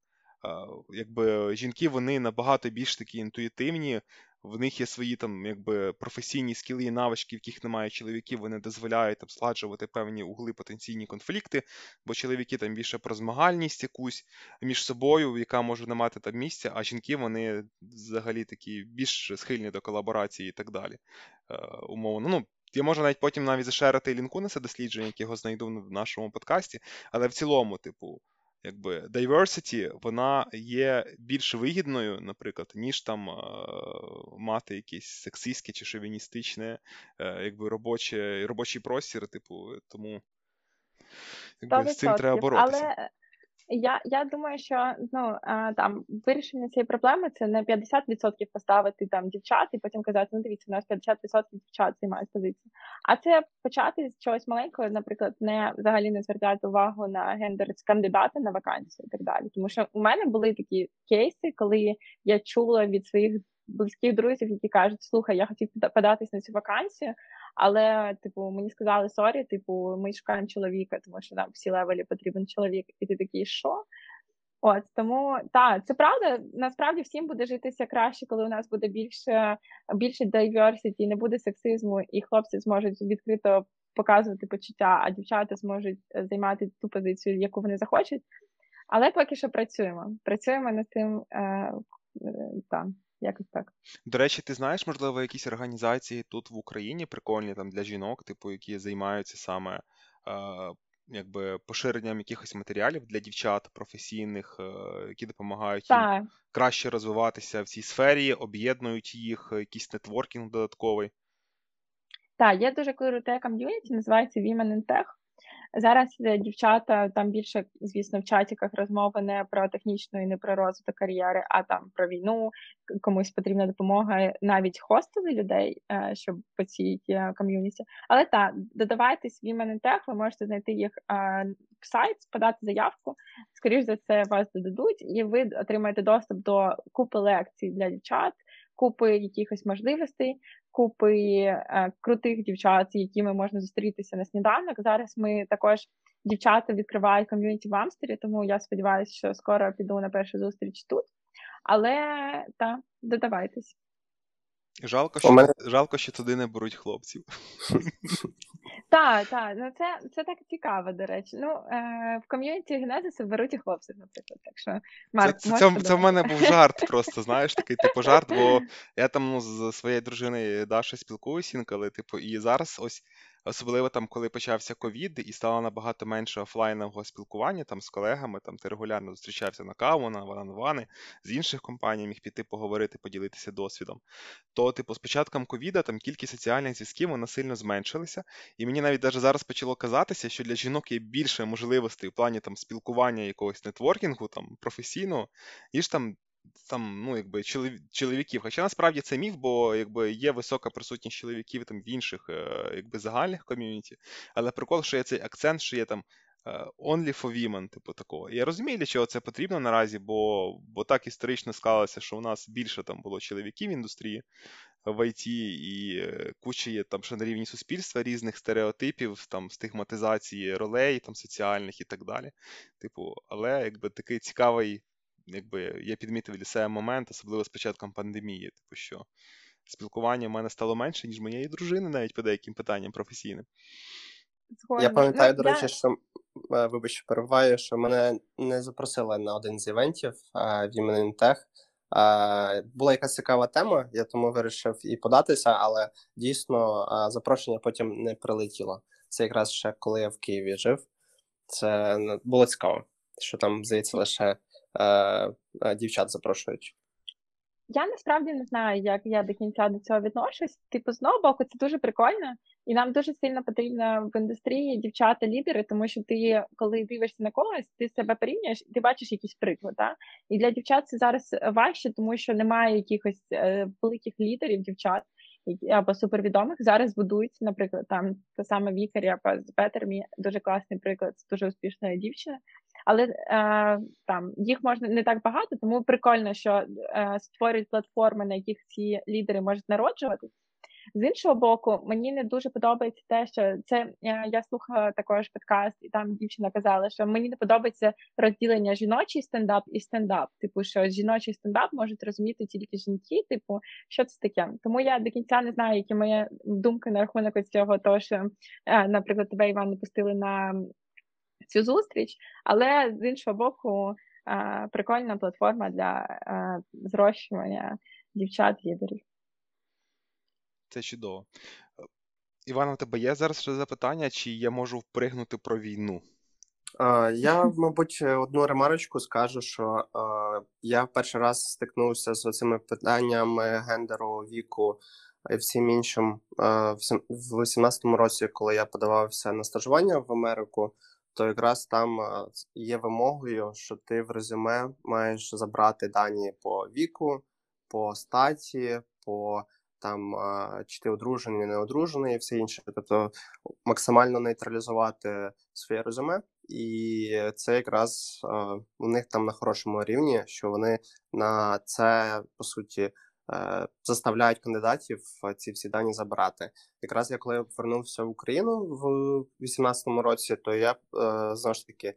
якби жінки, вони набагато більш такі інтуїтивні, в них є свої там якби професійні скіли і навички, в яких немає чоловіків, вони дозволяють там згладжувати певні угли, потенційні конфлікти, бо чоловіки там більше про змагальність якусь між собою, яка може не мати там місця, а жінки, вони взагалі такі більш схильні до колаборації і так далі. Умовно, ну, Я можу навіть потім навіть зашерити лінку на це дослідження, яке його знайду в нашому подкасті, але в цілому, типу, якби diversity, вона є більш вигідною, наприклад, ніж там мати якісь сексистські чи шовіністичні, якби робочі, робочі простір, типу, тому якби, з цим треба боротися. Але... Я, я думаю, що ну там вирішення цієї проблеми це не п'ятдесят відсотків поставити там дівчат і потім казати, ну дивіться, у нас п'ятдесят відсотків дівчат займають позицію. А це почати з чогось маленького, наприклад, не взагалі не звертати увагу на гендер кандидата на вакансію і так далі. Тому що у мене були такі кейси, коли я чула від своїх близьких друзів, які кажуть, слухай, я хотів податись на цю вакансію, але, типу, мені сказали, сорі, типу, ми шукаємо чоловіка, тому що нам всі левелі потрібен чоловік, і ти такий, що? От, тому, так, це правда, насправді всім буде житися краще, коли у нас буде більше, більше diversity, не буде сексизму, і хлопці зможуть відкрито показувати почуття, а дівчата зможуть займати ту позицію, яку вони захочуть, але поки що працюємо, працюємо над тим, е, е, там. Якось так. До речі, ти знаєш, можливо, якісь організації тут в Україні прикольні там для жінок, типу, які займаються саме е, якби поширенням якихось матеріалів для дівчат професійних, е, які допомагають так. їм краще розвиватися в цій сфері, об'єднують їх, якийсь нетворкінг додатковий? Так, є дуже круте ком'юніті, називається Women in Tech. Зараз дівчата там більше, звісно, в чатіках розмови не про технічну і не про розвиток кар'єри, а там про війну, комусь потрібна допомога, навіть хостили людей, щоб по цій ком'юніті. Але так, додавайтесь в Women in Tech, ви можете знайти їх сайт, подати заявку, скоріш за це вас додадуть, і ви отримаєте доступ до купи лекцій для дівчат, купи якихось можливостей, купи е, крутих дівчат, з якими можна зустрітися на сніданок. Зараз ми також, дівчата відкривають ком'юніті в Амстері, тому я сподіваюся, що скоро піду на першу зустріч тут. Але, так, додавайтесь. Жалко, що, мене... жалко, що туди не беруть хлопців. Так, так, ну це, це так цікаво, до речі. Ну, е, в ком'юніті Генезису беруть і хлопців, наприклад. Так що, Марк, це, це, це в мене був жарт просто, знаєш, такий типу жарт, бо я там ну, з своєю дружиною Дашою спілкуюся інколи, типу, і зараз ось, особливо там, коли почався ковід і стало набагато менше офлайнового спілкування там з колегами, там ти регулярно зустрічався на каву, на ван-он-вани, з інших компаній міг піти поговорити, поділитися досвідом. То, типу, з початком ковіда там кількість соціальних зв'язків вона сильно зменшилася, і мені навіть даже зараз почало казатися, що для жінок є більше можливостей в плані там спілкування якогось нетворкінгу, там професійного, ніж там Там, ну, якби, чоловіків. Хоча насправді це міф, бо якби, є висока присутність чоловіків там, в інших якби, загальних ком'юніті, але прикол, що є цей акцент, що є там only for women, типу такого. І я розумію, для чого це потрібно наразі, бо, бо так історично склалося, що у нас більше там було чоловіків в індустрії, в ай ті, і куча є там ще на рівні суспільства різних стереотипів, там стигматизації ролей там, соціальних і так далі. Типу, але якби такий цікавий якби я підмітив для себе момент, особливо з початком пандемії, типу що спілкування в мене стало менше, ніж моєї дружини навіть по деяким питанням професійним. Я пам'ятаю, ну, до речі, да. що, вибач, перебуваю, що мене не запросили на один з івентів а, в Women in Tech. А, була якась цікава тема, я тому вирішив і податися, але дійсно а, запрошення потім не прилетіло. Це якраз ще коли я в Києві жив. Це було цікаво, що там, здається, лише дівчат запрошують. Я насправді не знаю, як я до кінця до цього відношусь. Типу, з одного боку, це дуже прикольно, і нам дуже сильно потрібно в індустрії дівчата-лідери, тому що ти, коли дивишся на когось, ти себе порівнюєш, ти бачиш якісь приклади. І для дівчат це зараз важче, тому що немає якихось великих лідерів дівчат або супервідомих. Зараз будуються, наприклад, там та сама Вікторія Репа з BEST, дуже класний приклад, дуже успішної дівчини. Але е, там їх можна не так багато, тому прикольно, що е, створюють платформи, на яких ці лідери можуть народжуватись. З іншого боку, мені не дуже подобається те, що це е, я слухала також подкаст, і там дівчина казала, що мені не подобається розділення жіночий стендап і стендап. Типу, що жіночий стендап можуть розуміти тільки жінки, типу, що це таке. Тому я до кінця не знаю, які мої думки на рахунок ось цього, того, що, е, наприклад, тебе, Іван, не пустили на цю зустріч, але з іншого боку прикольна платформа для зрощування дівчат-лідерів. Це чудово. Іван, у тебе є зараз ще запитання, чи я можу впригнути про війну? Я, мабуть, одну ремарочку скажу, що я перший раз стикнувся з цими питаннями гендеру, віку і всім іншим в вісімнадцятому році, коли я подавався на стажування в Америку, то якраз там є вимогою, що ти в резюме маєш забрати дані по віку, по статі, по там, чи ти одружений, не одружений і все інше. Тобто максимально нейтралізувати своє резюме. І це якраз у них там на хорошому рівні, що вони на це, по суті, заставляють кандидатів ці всі дані забирати. Якраз я коли повернувся в Україну в вісімнадцятому році, то я, знову ж таки,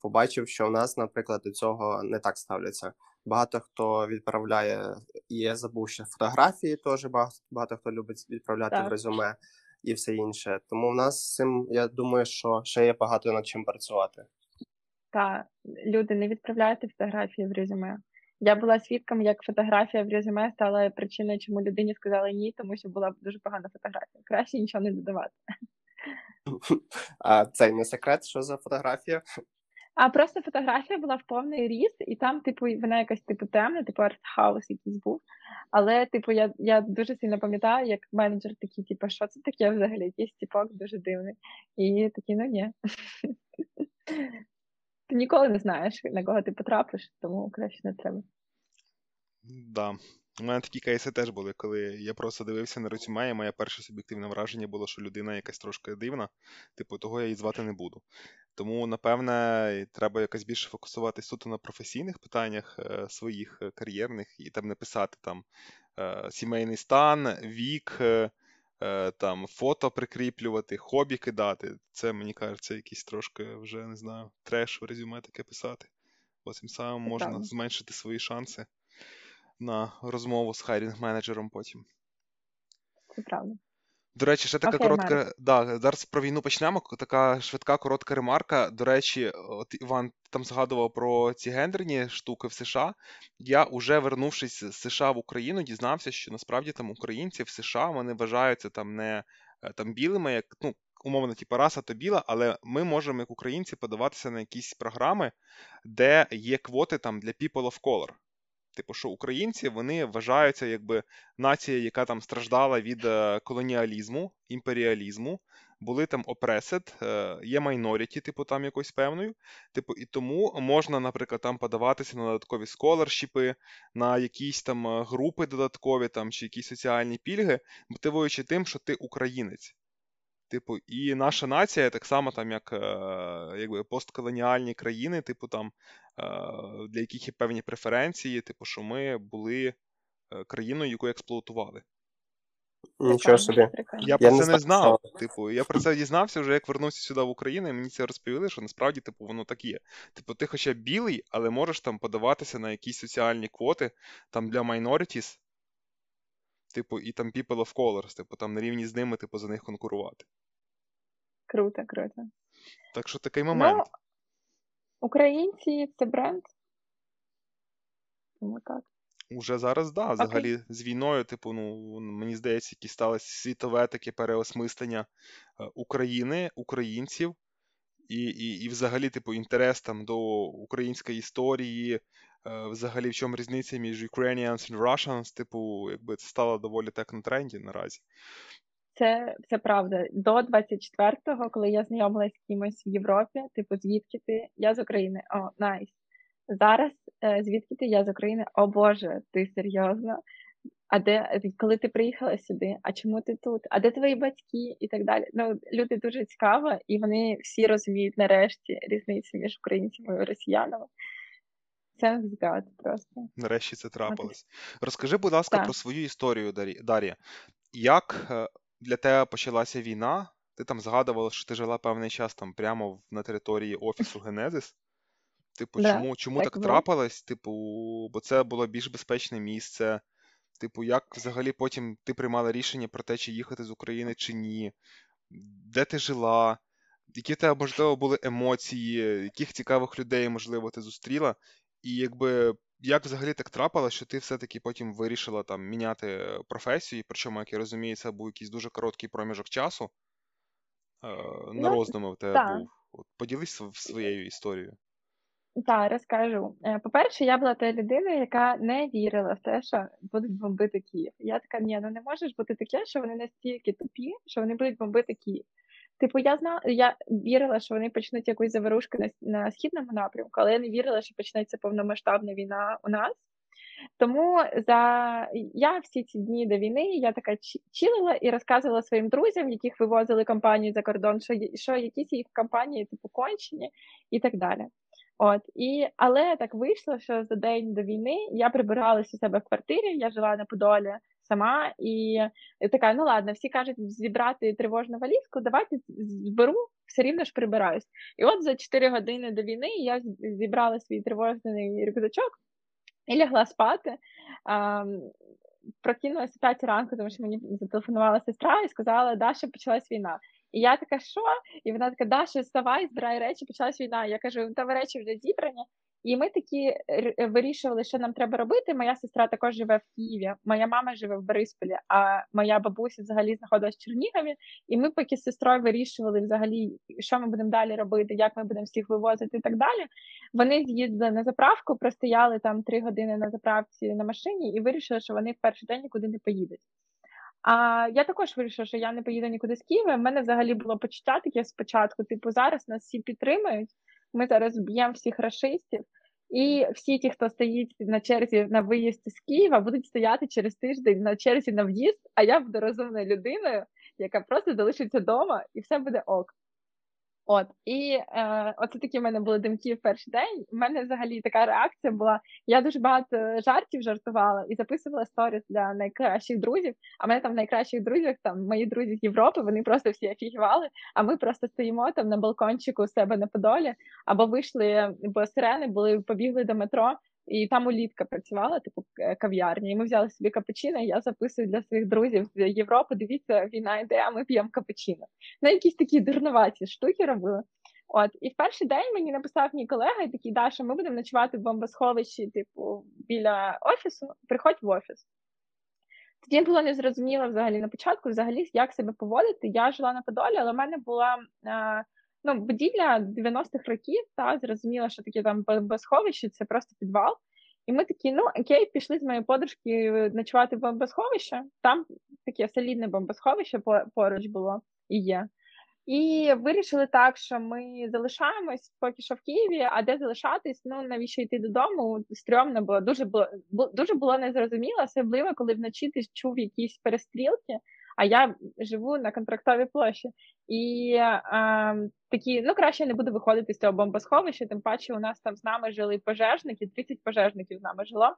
побачив, що в нас, наприклад, до цього не так ставляться. Багато хто відправляє, є забувши фотографії, теж багато, багато хто любить відправляти так. в резюме і все інше. Тому в нас з цим, я думаю, що ще є багато над чим працювати. Так, люди, не відправляйте фотографії в резюме. Я була свідком, як фотографія в резюме стала причиною, чому людині сказали ні, тому що була дуже погана фотографія. Краще нічого не додавати. А це не секрет, що за фотографія? А просто фотографія була в повний ріст, і там, типу, вона якась, типу, темна, типу, арт-хаус якийсь був. Але, типу, я, я дуже сильно пам'ятаю, як менеджер такий, типу, що це таке взагалі? Якийсь типок дуже дивний. І такий, ну, ні. Ти ніколи не знаєш, на кого ти потрапиш, тому краще не треба. Да. У мене такі кейси теж були, коли я просто дивився на резюме, і моє перше суб'єктивне враження було, що людина якась трошки дивна, типу, того я її звати не буду. Тому, напевне, треба якось більше фокусуватись суто на професійних питаннях е, своїх кар'єрних і там написати там е, сімейний стан, вік, е, там фото прикріплювати, хобі кидати. Це, мені кажеться, якийсь трошки вже, не знаю, треш в резюме таке писати. Бо цим самим можна так. зменшити свої шанси на розмову з хайрінг-менеджером потім. Це правда. До речі, ще така okay, коротка... Да, зараз про війну почнемо. Така швидка, коротка ремарка. До речі, от Іван там згадував про ці гендерні штуки в США. Я, уже вернувшись з США в Україну, дізнався, що насправді там українці в США, вони вважаються там не там білими, як, ну, умовно, типу, раса то біла, але ми можемо, як українці, подаватися на якісь програми, де є квоти там для people of color. Типу, що українці, вони вважаються якби нацією, яка там страждала від колоніалізму, імперіалізму, були там опресед, є майноріті, типу, там якось певною. Типу, і тому можна, наприклад, там подаватися на додаткові сколаршіпи, на якісь там групи додаткові, там, чи якісь соціальні пільги, мотивуючи тим, що ти українець. Типу, і наша нація, так само там, як якби постколоніальні країни, типу там, для яких є певні преференції, типу, що ми були країною, яку експлуатували. Нічого собі. Я про це не знав. Типу, я про це дізнався вже, як вернувся сюди в Україну, і мені це розповіли, що насправді, типу, воно так є. Типу, ти хоча білий, але можеш там подаватися на якісь соціальні квоти там для minorities, типу, і там people of colors, типу, там на рівні з ними, типу, за них конкурувати. Круто, круто. Так що такий момент. Ну, українці – це бренд. Тому так. Уже зараз, да, взагалі, okay. з війною, типу, ну, мені здається, які сталося світове таке переосмислення України, українців, і, і, і взагалі, типу, інтерес там до української історії, взагалі, в чому різниця між Ukrainians і Russians, типу, якби це стало доволі так на тренді наразі. Це, це правда. До двадцять четвертого, коли я знайомилась з кимось в Європі, типу, звідки ти? Я з України. О, найс. Зараз, звідки ти? Я з України. О, Боже, ти серйозно? А де, коли ти приїхала сюди? А чому ти тут? А де твої батьки? І так далі. Ну, люди дуже цікаві, і вони всі розуміють нарешті різницю між українцями і росіянами. Це згад просто. Нарешті це трапилось. Розкажи, будь ласка, так. про свою історію, Дарія. Як для тебе почалася війна? Ти там згадувала, що ти жила певний час там прямо на території офісу Genesis. Типу, да, чому, чому так, так трапилось? Типу, бо це було більш безпечне місце. Типу, як взагалі потім ти приймала рішення про те, чи їхати з України, чи ні? Де ти жила? Які в тебе, можливо, були емоції? Яких цікавих людей, можливо, ти зустріла? І якби як взагалі так трапилося, що ти все-таки потім вирішила там міняти професію, причому, як я розумію, це був якийсь дуже короткий проміжок часу на ну, роздуми в тебе та. був. От, поділись своєю історією. Так, розкажу. По-перше, я була та людина, яка не вірила в те, що будуть бомбити Київ. Я така, ні, ну не може ж бути таке, що вони настільки тупі, що вони будуть бомбити Київ. Типу, я знала, я вірила, що вони почнуть якусь заворушку на, на східному напрямку, але я не вірила, що почнеться повномасштабна війна у нас. Тому за я всі ці дні до війни я така чилила і розказувала своїм друзям, яких вивозили компанії за кордон, що, що якісь їх компанії типу кончені і так далі. От і але так вийшло, що за день до війни я прибиралася у себе в квартирі, я жила на Подолі сама і така, ну ладно, всі кажуть зібрати тривожну валізку, давайте зберу, все рівно ж прибираюсь. І от за чотири години до війни я зібрала свій тривожний рюкзачок і лягла спати. А, прокинулася о п'ятій ранку, тому що мені зателефонувала сестра і сказала, Даша, почалась війна. І я така, що? І вона така, Даша, вставай, збирай речі, почалась війна. Я кажу, там речі вже зібрані. І ми такі вирішували, що нам треба робити. Моя сестра також живе в Києві, моя мама живе в Борисполі, а моя бабуся взагалі знаходилась в Чернігові. І ми поки з сестрою вирішували взагалі, що ми будемо далі робити, як ми будемо всіх вивозити і так далі. Вони з'їздили на заправку, простояли там три години на заправці на машині і вирішили, що вони в перший день нікуди не поїдуть. А я також вирішила, що я не поїду нікуди з Києва. У мене взагалі було почуття таке спочатку, типу, зараз нас всі підтримають, ми зараз б'ємо всіх рашистів, і всі ті, хто стоїть на черзі на виїзд з Києва, будуть стояти через тиждень на черзі на в'їзд, а я буду розумною людиною, яка просто залишиться вдома, і все буде ок. От, і е, оце такі в мене були думки в перший день. У мене взагалі така реакція була. Я дуже багато жартів жартувала і записувала сторіс для найкращих друзів. А в мене там в найкращих друзях, там мої друзі з Європи, вони просто всі офігівали, а ми просто стоїмо там на балкончику у себе на Подолі, або вийшли, бо сирени були, побігли до метро, і там улітка працювала, типу кав'ярня, і ми взяли собі капучино, і я записую для своїх друзів з Європи, дивіться, війна йде, а ми п'ємо капучино. Ну, якісь такі дурнуваті штуки робили. От, і в перший день мені написав мій колега, і такий, Даша, ми будемо ночувати в бомбосховищі, типу, біля офісу, приходь в офіс. Тоді було незрозуміло взагалі на початку, взагалі, як себе поводити. Я жила на Подолі, але в мене була... Е- Ну, будівля дев'яностих років, та зрозуміла, що таке там бомбосховище, це просто підвал. І ми такі, ну окей, пішли з моєю подружкою ночувати в бомбосховище. Там таке солідне бомбосховище поруч було і є. І вирішили так, що ми залишаємось поки що в Києві, а де залишатись, ну навіщо йти додому, стрьомно було, дуже було, дуже було незрозуміло, особливо, коли вночі ти чув якісь перестрілки, а я живу на Контрактовій площі. І а, такі, ну краще я не буду виходити з цього бомбосховища, тим паче у нас там з нами жили пожежники, тридцять пожежників з нами жило.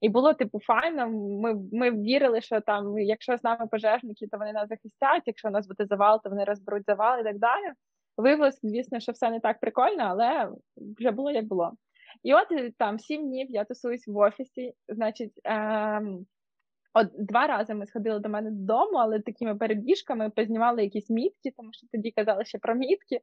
І було, типу, файно, ми, ми вірили, що там, якщо з нами пожежники, то вони нас захистять, якщо у нас буде завал, то вони розберуть завал і так далі. Виявилось, звісно, що все не так прикольно, але вже було, як було. І от там сім днів я тусуюсь в офісі, значить, е-м, от два рази ми сходили до мене додому, але такими перебіжками познімали якісь мітки, тому що тоді казали ще про мітки,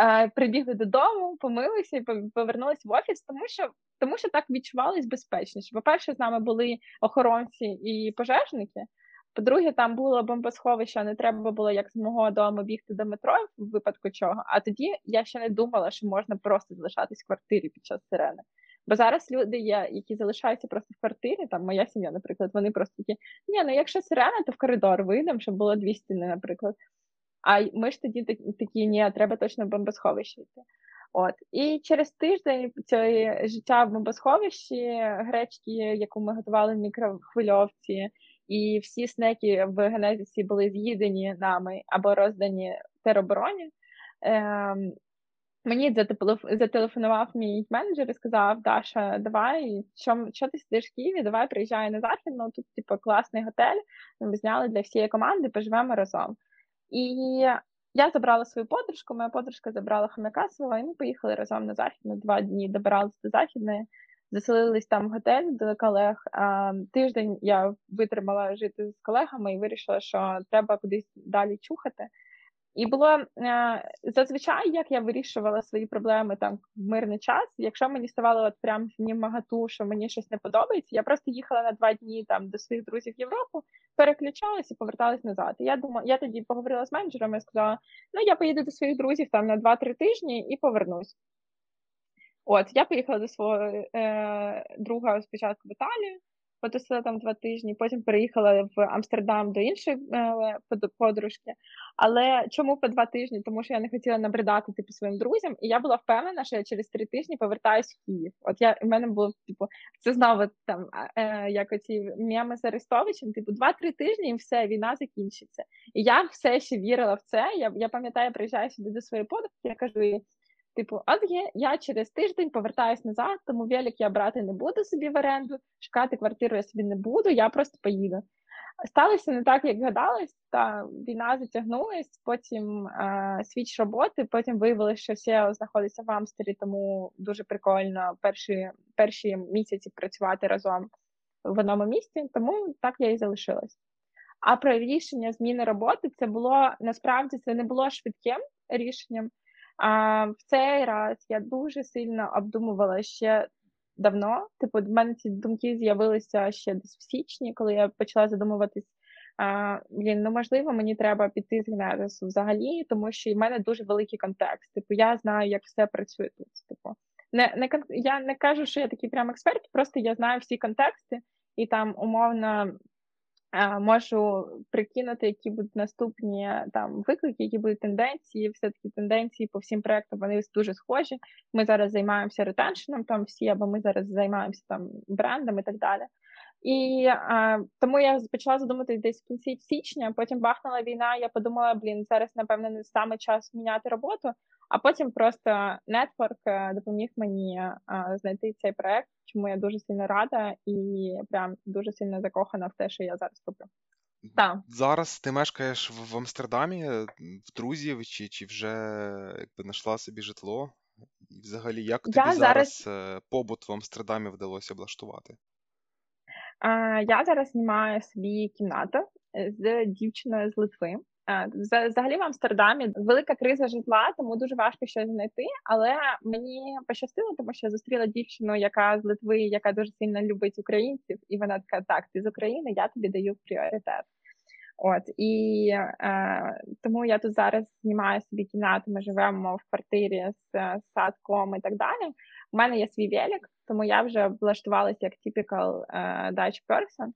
е- прибігли додому, помилися і повернулись в офіс, тому що Тому що так відчувалось безпечніше. По-перше, з нами були охоронці і пожежники. По-друге, там було бомбосховище, не треба було як з мого дому бігти до метро, в випадку чого. А тоді я ще не думала, що можна просто залишатись в квартирі під час сирени. Бо зараз люди є, які залишаються просто в квартирі, там моя сім'я, наприклад, вони просто такі, ні, ну якщо сирена, то в коридор вийдемо, щоб було дві стіни, наприклад. А ми ж тоді такі, ні, треба точно в бомбосховище йти. От. І через тиждень цієї життя в бомбосховищі, гречки, яку ми готували в мікрохвильовці, і всі снеки в Генезісі були з'їдені нами або роздані теробороні, ем, мені зателефонував мій менеджер і сказав, Даша, давай, що, що ти сидиш в Києві, давай приїжджай на Захід, ну тут типу, класний готель, ми зняли для всієї команди, поживемо разом. І... Я забрала свою подружку, моя подружка забрала хомяка свого, і ми поїхали разом на Західну. Два дні добиралися до Західної, заселились там в готель до колег. Тиждень я витримала жити з колегами і вирішила, що треба кудись далі чухати. І було зазвичай, як я вирішувала свої проблеми там в мирний час, якщо мені ставало от прям ні магату, що мені щось не подобається, я просто їхала на два дні там до своїх друзів в Європу, переключалась і поверталась назад. І я думала, я тоді поговорила з менеджером і сказала, ну я поїду до своїх друзів там на два-три тижні і повернусь. От, я поїхала до свого е, друга спочатку в Італію, потусила там два тижні, потім переїхала в Амстердам до іншої е, подружки. Але чому по два тижні? Тому що я не хотіла набридати типу своїм друзям, і я була впевнена, що я через три тижні повертаюсь в Київ. От я, в мене було, типу, це знову там, е, як оці меми з Арестовичем, типу, два-три тижні і все, війна закінчиться. І я все ще вірила в це, я, я пам'ятаю, я приїжджаю сюди до своєї подружки, я кажу їй, типу, от є, я через тиждень повертаюсь назад, тому велик я брати не буду собі в оренду, шукати квартиру я собі не буду, я просто поїду. Сталося не так, як гадалось, та війна затягнулась, потім е, свіч роботи, потім виявилось, що все знаходиться в Амстері, тому дуже прикольно перші, перші місяці працювати разом в одному місці, тому так я і залишилась. А про рішення зміни роботи, це було, насправді, це не було швидким рішенням. А в цей раз я дуже сильно обдумувала ще давно. Типу, в мене ці думки з'явилися ще десь в січні, коли я почала задумуватись, а, блін, ну, можливо, мені треба піти з Генезису взагалі, тому що в мене дуже великий контекст. Типу, я знаю, як все працює тут. Типу, не, не, я не кажу, що я такий прям експерт, просто я знаю всі контексти і там умовно можу прикинути, які будуть наступні там виклики, які будуть тенденції. Все-таки тенденції по всім проектам, вони дуже схожі. Ми зараз займаємося ретеншеном там всі, або ми зараз займаємося там брендом і так далі. І а, тому я почала задуматись десь в кінці січня, потім бахнула війна, я подумала, блін, зараз, напевно, не саме час міняти роботу, а потім просто нетворк допоміг мені а, знайти цей проект, чому я дуже сильно рада і прям дуже сильно закохана в те, що я зараз роблю. Так. Зараз ти мешкаєш в Амстердамі, в друзів, чи, чи вже якби знайшла собі житло? І взагалі, як тобі я зараз... зараз побут в Амстердамі вдалося облаштувати? Я зараз знімаю собі кімнату з дівчиною з Литви. Взагалі в Амстердамі велика криза житла, тому дуже важко щось знайти, але мені пощастило, тому що я зустріла дівчину, яка з Литви, яка дуже сильно любить українців, і вона така, так, ти з України, я тобі даю пріоритет. От, і е, тому я тут зараз знімаю собі кімнату, ми живемо в квартирі з, з садком і так далі. У мене є свій велик, тому я вже влаштувалася як typical uh, Dutch person.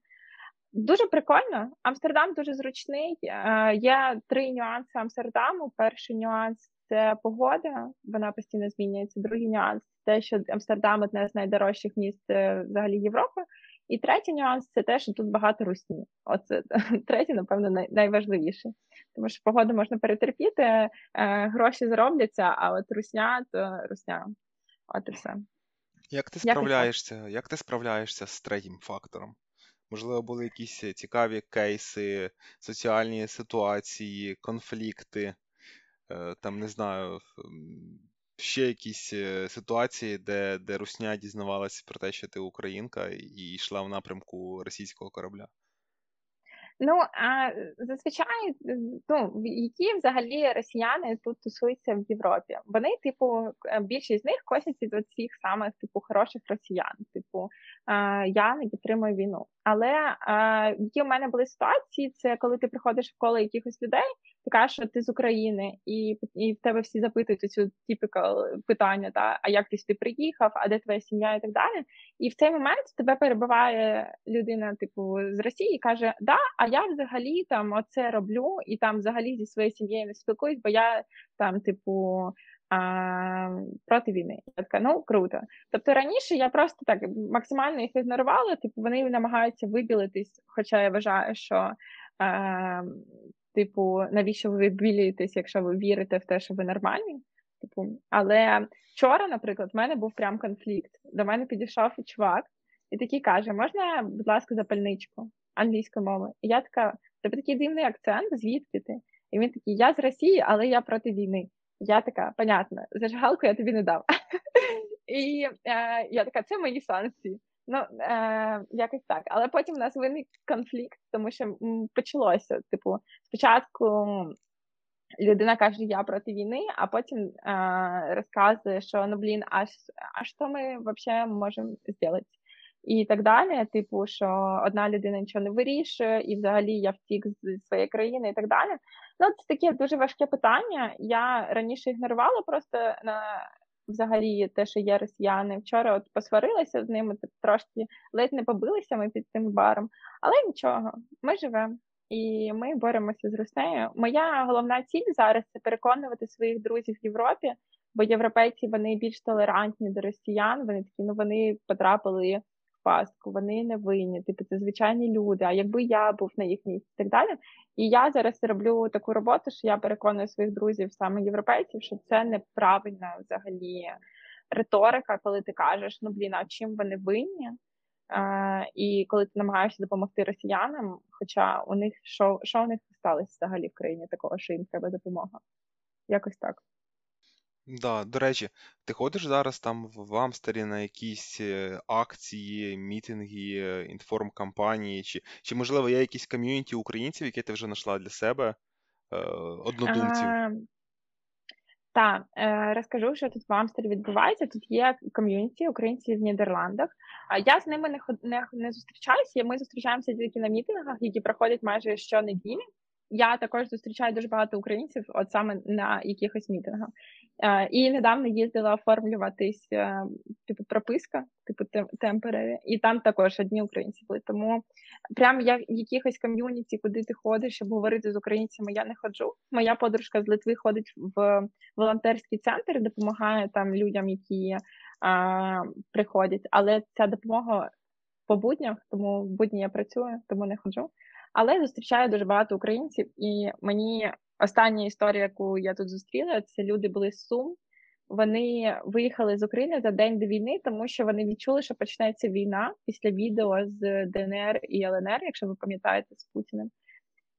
Дуже прикольно. Амстердам дуже зручний. Uh, є три нюанси Амстердаму. Перший нюанс – це погода, вона постійно змінюється. Другий нюанс – те, що Амстердам – одне з найдорожчих міст взагалі Європи. І третій нюанс – це те, що тут багато русні. Оце третій, напевно, найважливіший. Тому що погоду можна перетерпіти, гроші заробляться, а от русня – то русня. От і все. Як ти справляєшся? Як, як ти справляєшся з третім фактором? Можливо, були якісь цікаві кейси, соціальні ситуації, конфлікти, там, не знаю, ще якісь ситуації, де, де русня дізнавалася про те, що ти українка, і йшла в напрямку російського корабля? Ну, а зазвичай, ну, які взагалі росіяни тут тусуються в Європі? Вони, типу, більшість з них косяться до цих самих, типу, хороших росіян. Типу, я не підтримую війну. Але які в мене були ситуації, це коли ти приходиш в коло якихось людей, ти кажеш, що ти з України, і, і в тебе всі запитують оцю типіка питання, та, а як ти сюди приїхав, а де твоя сім'я і так далі. І в цей момент тебе перебиває людина, типу, з Росії і каже, да, а я взагалі там оце роблю, і там взагалі зі своєю сім'єю не спілкуюсь, бо я там, типу, проти війни. Я така, ну, круто. Тобто раніше я просто так максимально їх ігнорувала, типу, вони намагаються вибілитись, хоча я вважаю, що е, типу, навіщо ви вибілюєтесь, якщо ви вірите в те, що ви нормальні. Типу, але вчора, наприклад, в мене був прям конфлікт. До мене підійшов чувак і такий каже, можна, будь ласка, запальничку англійської мови? І я така, тобі такий дивний акцент, звідки ти? І він такий, я з Росії, але я проти війни. Я така, понятно, зажигалку я тобі не дам. І е, я така, це мої санкції. Ну, е, якось так. Але потім у нас виник конфлікт, тому що почалося, типу, спочатку людина каже, я проти війни, а потім е, розказує, що, ну, блін, а, а що ми взагалі можемо зробити? І так далі, типу, що одна людина нічого не вирішує, і взагалі я втік з своєї країни, і так далі. Ну, це таке дуже важке питання. Я раніше ігнорувала просто на... взагалі те, що є росіяни. Вчора от посварилися з ними, трошки ледь не побилися ми під цим баром. Але нічого, ми живемо і ми боремося з Росією. Моя головна ціль зараз – це переконувати своїх друзів в Європі, бо європейці, вони більш толерантні до росіян, вони такі, ну, вони потрапили в пастку, вони не винні, типу, це звичайні люди, а якби я був на їх місці і так далі. І я зараз роблю таку роботу, що я переконую своїх друзів, саме європейців, що це неправильна взагалі риторика, коли ти кажеш, ну, блін, а чим вони винні? А, і коли ти намагаєшся допомогти росіянам, хоча у них, що, що у них сталося взагалі в країні такого, що їм треба допомога? Якось так. Да, до речі, ти ходиш зараз там в Амстері на якісь акції, мітинги, інформкампанії, чи, чи, можливо, є якісь ком'юніті українців, які ти вже знайшла для себе, однодумців? А, так, розкажу, що тут в Амстері відбувається. Тут є ком'юніті українців в Нідерландах. Я з ними не, не, не зустрічаюся, ми зустрічаємося тільки на мітингах, які проходять майже щонеділі. Я також зустрічаю дуже багато українців, от саме на якихось мітингах. І недавно їздила оформлюватись, типу, прописка, типу temporary, і там також одні українці були. Тому прям я в якихось ком'юніті, куди ти ходиш, щоб говорити з українцями, я не ходжу. Моя подружка з Литви ходить в волонтерський центр, допомагає там людям, які а, приходять. Але ця допомога по буднях, тому в будні я працюю, тому не ходжу. Але зустрічаю дуже багато українців, і мені остання історія, яку я тут зустріла, це люди були з Сум. Вони виїхали з України за день до війни, тому що вони відчули, що почнеться війна після відео з ДНР і ЛНР, якщо ви пам'ятаєте, з Путіним.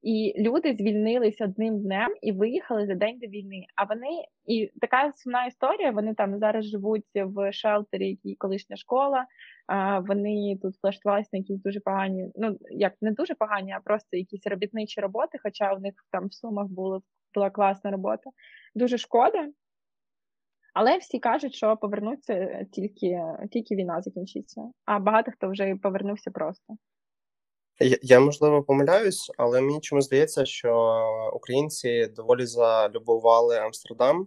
І люди звільнились одним днем і виїхали за день до війни. А вони, і така сумна історія, вони там зараз живуть в шелтері, який колишня школа, вони тут влаштувалися на якісь дуже погані, ну, як не дуже погані, а просто якісь робітничі роботи, хоча у них там в Сумах була, була класна робота. Дуже шкода, але всі кажуть, що повернуться тільки, тільки війна закінчиться, а багато хто вже повернувся просто. Я, можливо, помиляюсь, але мені чому здається, що українці доволі залюбували Амстердам,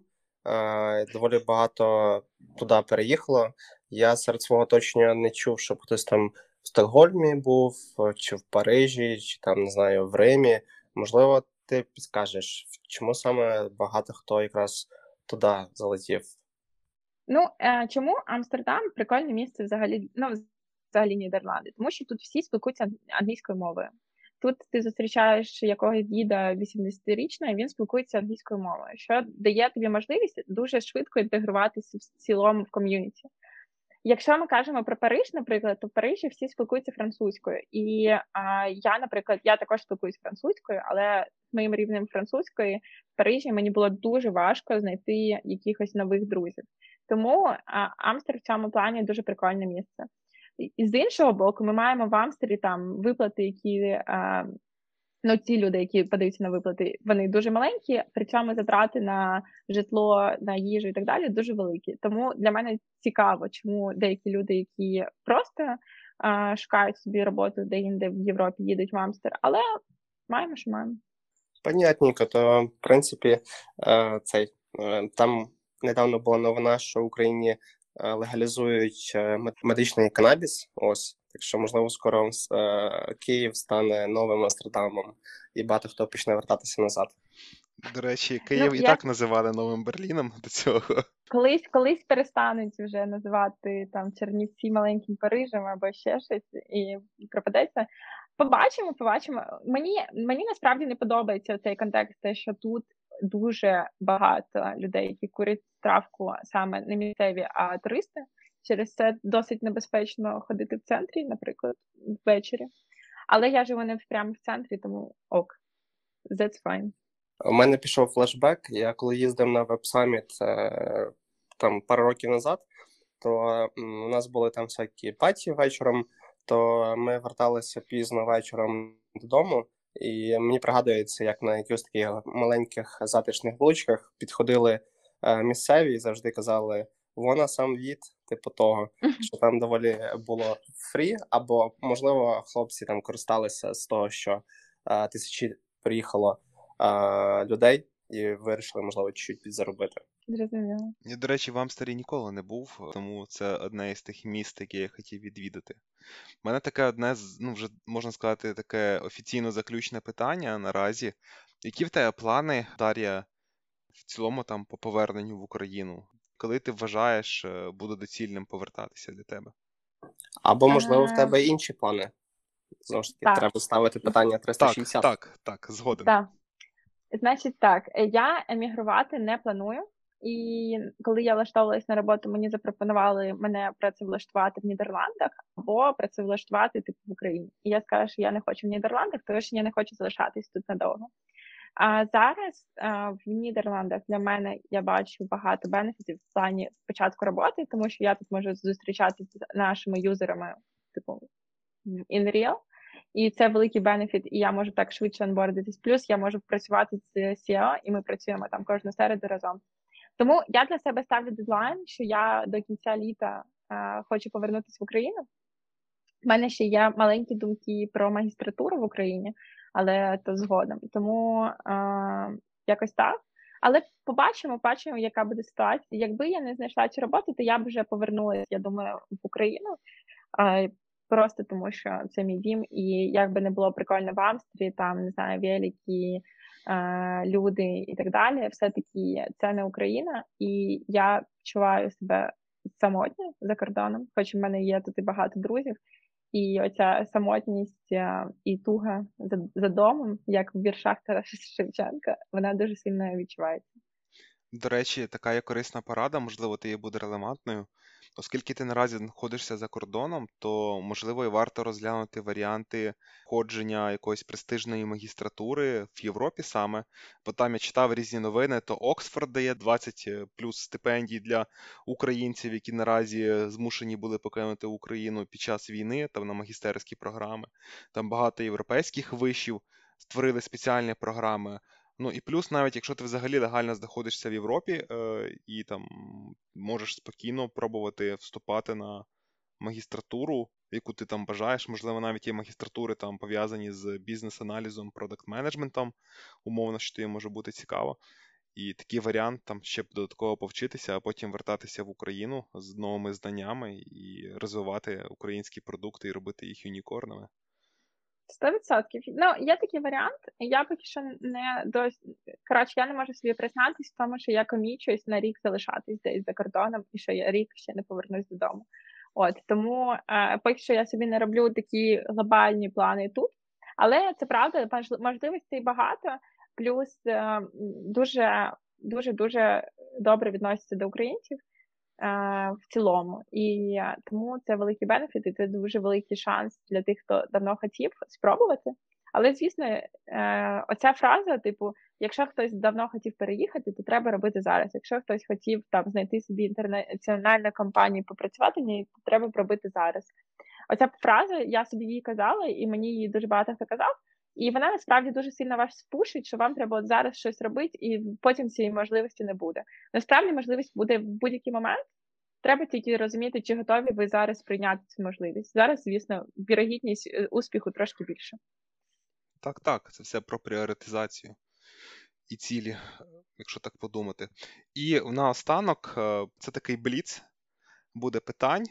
доволі багато туди переїхало. Я серед свого оточення не чув, щоб хтось там в Стокгольмі був, чи в Парижі, чи там, не знаю, в Римі. Можливо, ти підкажеш, чому саме багато хто якраз туди залетів? Ну, чому Амстердам прикольне місце взагалі, ну, взагалі Нідерланди, тому що тут всі спілкуються англійською мовою. Тут ти зустрічаєш якогось діда вісімдесятирічного, і він спілкується англійською мовою, що дає тобі можливість дуже швидко інтегруватися в цілому в ком'юніті. Якщо ми кажемо про Париж, наприклад, то в Парижі всі спілкуються французькою. І а, я, наприклад, я також спілкуюся французькою, але з моїм рівнем французької в Парижі мені було дуже важко знайти якихось нових друзів. Тому а, Амстер в цьому плані дуже прикольне місце. І з іншого боку, ми маємо в Амстері там виплати, які, ну, ці люди, які подаються на виплати, вони дуже маленькі, при цьому затрати на житло, на їжу і так далі дуже великі. Тому для мене цікаво, чому деякі люди, які просто а, шукають собі роботу де-інде в Європі, їдуть в Амстер, але маємо, що маємо. Понятненько, то, в принципі, цей, там недавно була новина, що в Україні легалізують медичний канабіс, ось, так що, можливо, скоро Київ стане новим Амстердамом, і багато хто почне вертатися назад. До речі, Київ ну, і я... так називали новим Берліном до цього. Колись, колись перестануть вже називати там Чернівці маленьким Парижем або ще щось, і пропадеться. Побачимо, побачимо. Мені, мені насправді не подобається цей контекст, те, що тут дуже багато людей, які курять травку саме не місцеві, а туристи. Через це досить небезпечно ходити в центрі, наприклад, ввечері. Але я живу не прямо в центрі, тому ок. That's fine. У мене пішов флешбек. Я коли їздив на веб-саміт там пару років назад, то у нас були там всякі паті вечором, то ми верталися пізно вечором додому, І мені пригадується, як на якихось таких маленьких затишних вуличках підходили місцеві і завжди казали «вона сам від», типу того, що там доволі було фрі, або, можливо, хлопці там користалися з того, що а, тисячі приїхало а, людей і вирішили, можливо, чуть-чуть підзаробити. Зрозуміло. Я, до речі, в Амстері ніколи не був, тому це одне із тих міст, які я хотів відвідати. У мене таке одне, ну, вже, можна сказати, таке офіційно заключне питання наразі. Які в тебе плани, Дар'я, в цілому там по поверненню в Україну? Коли ти вважаєш, буде доцільним повертатися для тебе? Або, можливо, в тебе інші плани? Знову ж таки, треба ставити питання триста шістдесят. Так, так, так, згоден. Так. Значить так, я емігрувати не планую. І коли я влаштовувалася на роботу, мені запропонували мене працевлаштувати в Нідерландах або працевлаштувати типу в Україні. І я сказала, що я не хочу в Нідерландах, тому що я не хочу залишатись тут надовго. А зараз а, в Нідерландах для мене я бачу багато бенефітів в плані початку роботи, тому що я тут можу зустрічатися з нашими юзерами, типу in real. І це великий бенефіт, і я можу так швидше онбордитись. Плюс я можу працювати з сі і о, і ми працюємо там кожну середу разом. Тому я для себе ставлю дедлайн, що я до кінця літа а, хочу повернутися в Україну. У мене ще є маленькі думки про магістратуру в Україні, але то згодом. Тому а, якось так. Але побачимо, бачимо, яка буде ситуація. Якби я не знайшла цю роботу, то я б вже повернулася, я думаю, в Україну. А, просто тому, що це мій дім. І як би не було прикольно в Амстері, там, не знаю, великі... люди і так далі, все-таки це не Україна, і я відчуваю себе самотньо за кордоном, хоч в мене є тут і багато друзів, і оця самотність і туга за, за домом, як в віршах Тараса Шевченка, вона дуже сильно відчувається. До речі, така є корисна порада, можливо, ти її буде релевантною. Оскільки ти наразі знаходишся за кордоном, то, можливо, і варто розглянути варіанти ходження якоїсь престижної магістратури в Європі саме, бо там я читав різні новини, то Оксфорд дає двадцять плюс стипендій для українців, які наразі змушені були покинути Україну під час війни, там на магістерські програми, там багато європейських вишів створили спеціальні програми. Ну і плюс, навіть якщо ти взагалі легально знаходишся в Європі е, і там можеш спокійно пробувати вступати на магістратуру, яку ти там бажаєш, можливо, навіть є магістратури там пов'язані з бізнес-аналізом, продакт-менеджментом, умовно, що тобі може бути цікаво. І такий варіант там ще додатково повчитися, а потім вертатися в Україну з новими знаннями і розвивати українські продукти і робити їх юнікорними. сто відсотків. Ну, є такий варіант. Я поки що не досі... Коротше, я не можу собі признатись в тому, що я комічуюсь на рік залишатись десь за кордоном, і що я рік ще не повернусь додому. От, тому е, поки що я собі не роблю такі глобальні плани тут. Але це правда, можливостей багато, плюс е, дуже, дуже, дуже добре відносяться до українців в цілому. І тому це великий бенефіт, і це дуже великий шанс для тих, хто давно хотів спробувати. Але, звісно, оця фраза, типу, якщо хтось давно хотів переїхати, то треба робити зараз. Якщо хтось хотів там знайти собі інтернаціональну компанію, попрацювати в ній, то треба робити зараз. Оця фраза, я собі її казала, і мені її дуже багато хто казав, і вона насправді дуже сильно вас спушить, що вам треба от зараз щось робити, і потім цієї можливості не буде. Насправді можливість буде в будь-який момент. Треба тільки розуміти, чи готові ви зараз прийняти цю можливість. Зараз, звісно, вірогідність успіху трошки більше. Так, так, це все про пріоритизацію і цілі, якщо так подумати. І наостанок, це такий бліц, буде питань,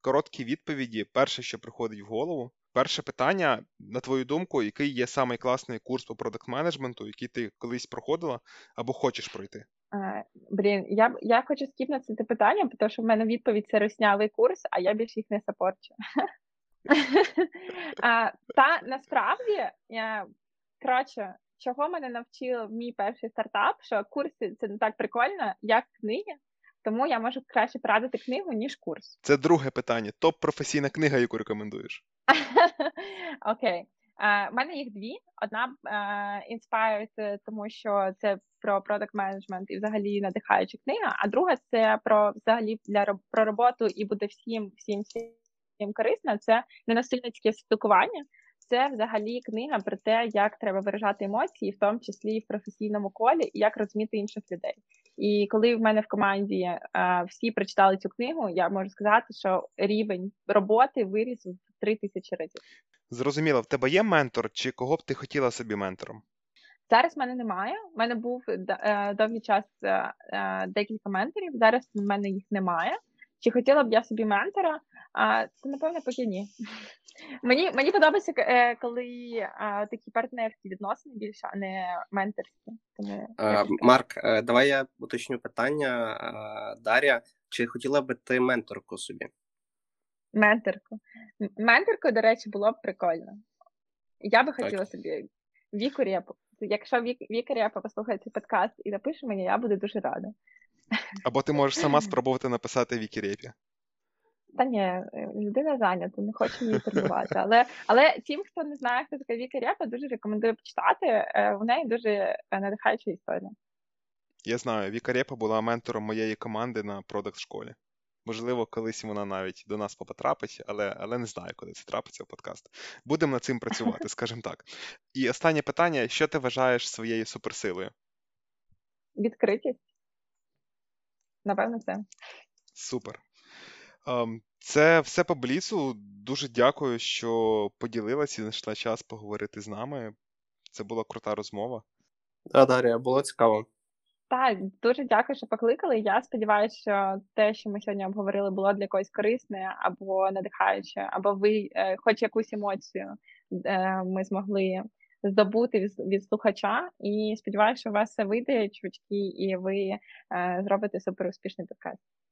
короткі відповіді, перше, що приходить в голову. Перше питання, на твою думку, який є самий класний курс по продакт-менеджменту, який ти колись проходила або хочеш пройти? А, блін, я, я хочу скіпнути це питання, тому що в мене відповідь – це руснявий курс, а я більше їх не сапорчу. Та насправді, коротше, чого мене навчив мій перший стартап, що курси – це не так прикольно, як книги. Тому я можу краще порадити книгу, ніж курс. Це друге питання. Топ-професійна книга, яку рекомендуєш? Окей. У мене їх дві. Одна uh, Inspired, тому що це про product management і взагалі надихаюча книга, а друга це про взагалі для, про роботу і буде всім, всім, всім корисна. Це «Ненасильницьке спілкування». це взагалі книга про те, як треба виражати емоції, в тому числі і в професійному колі, і як розуміти інших людей. І коли в мене в команді е, всі прочитали цю книгу, я можу сказати, що рівень роботи виріс в три тисячі разів. Зрозуміло. В тебе є ментор, чи кого б ти хотіла собі ментором? Зараз в мене немає. У мене був е, довгий час е, декілька менторів, зараз в мене їх немає. Чи хотіла б я собі ментора? А, це, напевно, поки ні. Мені, мені подобається, коли а, такі партнерські відносини більше, а не менторські. Тому... А, Марк, давай я уточню питання. Дар'я, чи хотіла б ти менторку собі? Менторку? Менторку, до речі, було б прикольно. Я би хотіла так. собі Віку Репу. Якщо Вік, Віка Репа послухає цей подкаст і напише мені, я буду дуже рада. Або ти можеш сама спробувати написати Вікі Репі. Та ні, людина зайнята, не хочу її турбувати. Але, але тим, хто не знає, хто така Віка Репа, дуже рекомендую почитати. В неї дуже надихаюча історія. Я знаю, Віка Репа була ментором моєї команди на продакт-школі. Можливо, колись вона навіть до нас потрапить, але, але не знаю, коли це трапиться в подкаст. Будемо над цим працювати, скажімо так. І останнє питання, що ти вважаєш своєю суперсилою? Відкритість. Напевно, це. Супер. Це все по бліцу. Дуже дякую, що поділилась і знайшла час поговорити з нами. Це була крута розмова. Да, Дарія, було цікаво. Так, дуже дякую, що покликали. Я сподіваюся, що те, що ми сьогодні обговорили, було для когось корисне або надихаюче, або ви хоч якусь емоцію ми змогли здобути від, від слухача. І сподіваюся, що у вас все вийде, чувачки, і ви е, зробите суперуспішний подкаст.